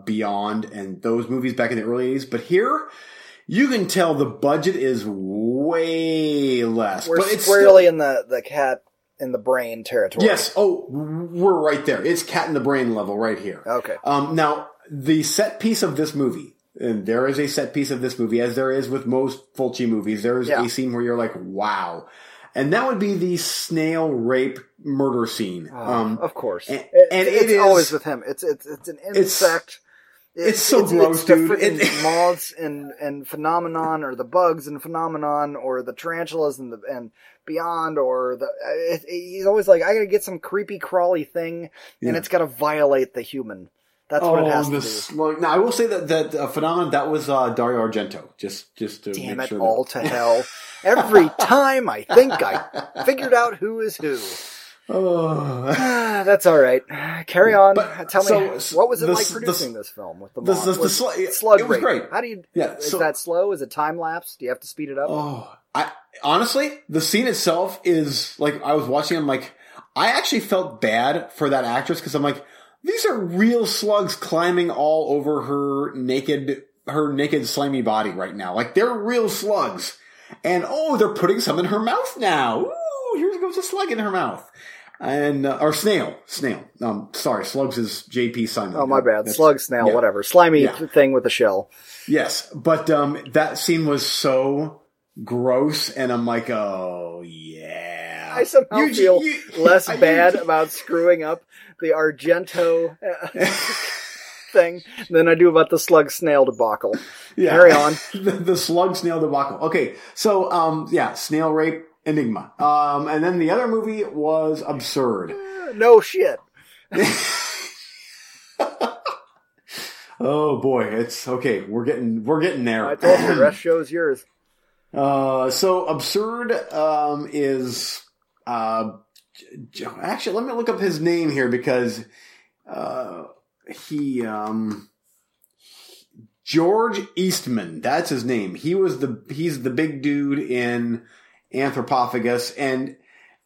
Beyond and those movies back in the early 80s. But here, you can tell the budget is way less. We're squarely in the cat in the brain territory. Yes. Oh, we're right there. It's cat in the brain level right here. Okay. Now the set piece of this movie. And there is a set piece of this movie, as there is with most Fulci movies. There is a scene where you're like, wow. And that would be the snail rape murder scene. Of course. And it's always with him. It's an insect. It's so gross, dude. It's moths and phenomenon, or the bugs and phenomenon, or the tarantulas and Beyond, or the... He's always like, I gotta get some creepy crawly thing, and it's gotta violate the human. That's what it has to do. Now, I will say that phenomenon, that was Dario Argento. Just to damn make it sure all to hell. Every time I think I figured out who is who. Oh. That's all right. Carry on. But, Tell me, what was it like producing this film with the mom? It was great. How do you... Yeah, is that slow? Is it time lapse? Do you have to speed it up? Oh, honestly, the scene itself is... Like, I was watching, I'm like... I actually felt bad for that actress, because I'm like... These are real slugs climbing all over her naked slimy body right now. Like, they're real slugs. And, they're putting some in her mouth now. Ooh, here goes a slug in her mouth. And, or snail. Snail. Sorry, slugs is J.P. Simon. Oh, my bad. Slug, snail, whatever. Slimy thing with a shell. Yes. But, that scene was so gross. And I'm like, oh, yeah. I somehow feel less bad about screwing up the Argento thing than I do about the slug snail debacle. Yeah. Carry on. The slug snail debacle. Okay, so snail rape, Enigma. And then the other movie was Absurd. No shit. Oh boy, it's okay. We're getting there. I told you, the rest show's yours. So Absurd is. Actually, let me look up his name here, because George Eastman, that's his name. He's the big dude in Anthropophagus, and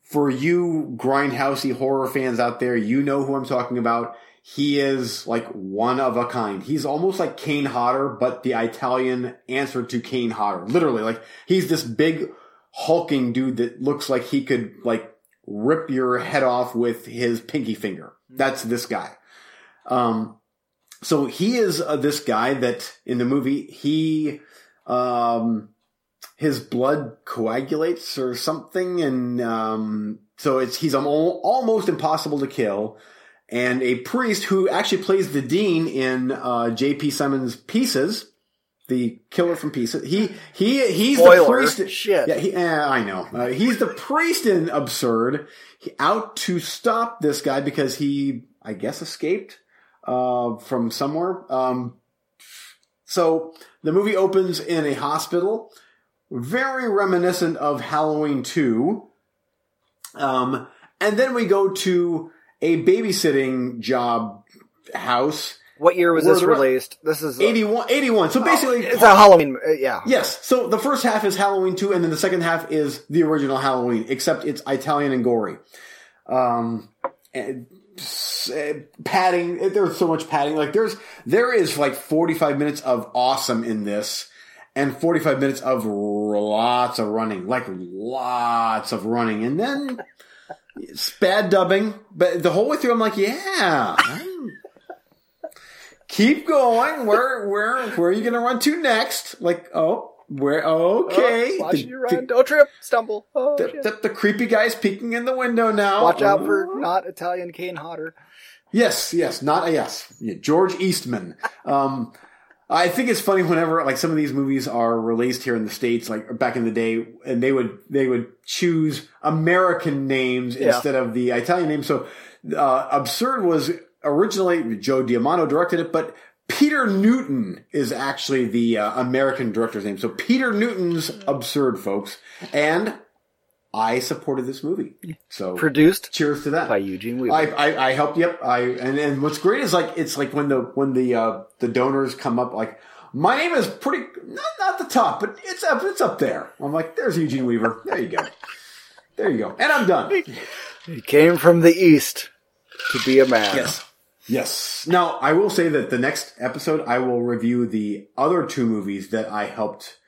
for you grindhousey horror fans out there, you know who I'm talking about. He is like one of a kind. He's almost like Kane Hodder, but the Italian answer to Kane Hodder. Literally, like he's this big hulking dude that looks like he could like rip your head off with his pinky finger. That's this guy. So he is this guy that in the movie he his blood coagulates or something, and so he's almost impossible to kill. And a priest who actually plays the dean in J.P. Simon's Pieces. The killer from Pieces. He's Spoiler. The priest. Shit. Yeah, I know. He's the priest in Absurd, out to stop this guy because he, I guess, escaped from somewhere. So the movie opens in a hospital, very reminiscent of Halloween 2. And then we go to a babysitting job house. What year was this released? This is 81. So basically... it's a Halloween... yeah. Yes. So the first half is Halloween 2, and then the second half is the original Halloween, except it's Italian and gory. Padding. There's so much padding. Like, there is like 45 minutes of awesome in this, and 45 minutes of lots of running. Like, lots of running. And then... it's bad dubbing. But the whole way through, I'm like, yeah... keep going. Where are you going to run to next? Like, oh, where? Okay. Oh, watch you run. Don't trip. Stumble. Oh, the creepy guy's peeking in the window now. Watch out for not Italian Kane Hodder. Yes. Not a yes. Yeah, George Eastman. I think it's funny whenever, like, some of these movies are released here in the States, like back in the day, and they would choose American names instead of the Italian names. So, Absurd was originally Joe Diamano directed it, but Peter Newton is actually the American director's name. So Peter Newton's Absurd, folks. And I supported this movie. So produced, cheers to that, by Eugene Weaver. I helped. Yep. And what's great is, like, it's like when the donors come up, like, my name is pretty not the top, but it's up there. I'm like, there's Eugene Weaver. There you go. And I'm done. He came from the East to be a man. Yes. Now I will say that the next episode I will review the other two movies that I helped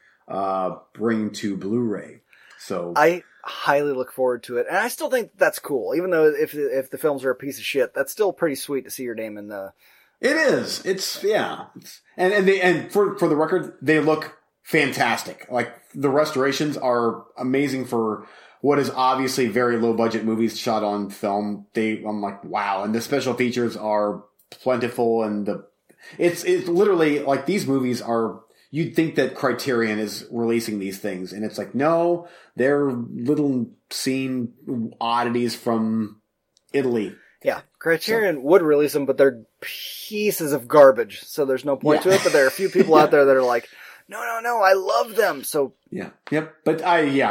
bring to Blu-ray. So I highly look forward to it, and I still think that's cool. Even though if the films are a piece of shit, that's still pretty sweet to see your name in the. It is. It's and for the record, they look fantastic. Like, the restorations are amazing for what is obviously very low budget movies shot on film. I'm like, wow, and the special features are plentiful, and it's literally like these movies are. You'd think that Criterion is releasing these things, and it's like, no, they're little scene oddities from Italy. Yeah, Criterion would release them, but they're pieces of garbage, so there's no point to it, but there are a few people out there that are like, no, I love them, so... Yeah, yep, but anyway.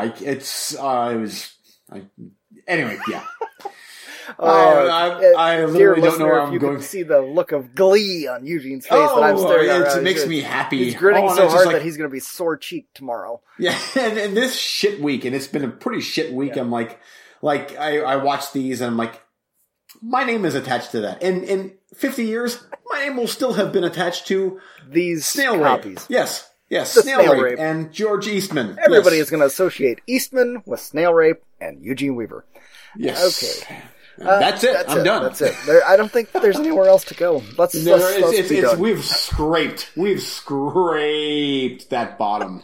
I literally don't know where I'm going. You can see the look of glee on Eugene's face that I'm staring at. It makes me happy. He's grinning so hard that he's going to be sore-cheeked tomorrow. Yeah, and this shit week, and it's been a pretty shit week. Yeah. I'm like I watch these, and I'm like, my name is attached to that. And in 50 years, my name will still have been attached to these snail copies. Yes, the snail rape and George Eastman. Everybody is going to associate Eastman with snail rape and Eugene Weaver. Yes. Okay. That's it. I'm done. That's it. I don't think there's anywhere else to go. Let's be done. We've scraped that bottom.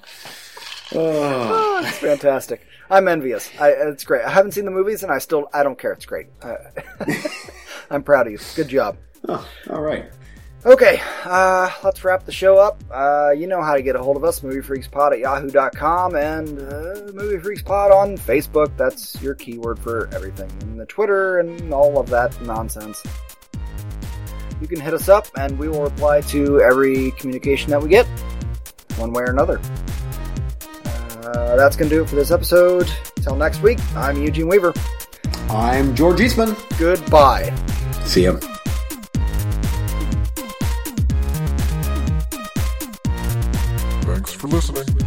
It's fantastic. I'm envious. It's great. I haven't seen the movies, and I don't care. It's great. I'm proud of you. Good job. Oh, all right. Okay, let's wrap the show up. You know how to get a hold of us, moviefreakspod@yahoo.com and moviefreakspod on Facebook. That's your keyword for everything. And the Twitter and all of that nonsense. You can hit us up, and we will reply to every communication that we get, one way or another. That's going to do it for this episode. Until next week, I'm Eugene Weaver. I'm George Eastman. Goodbye. See ya. For listening.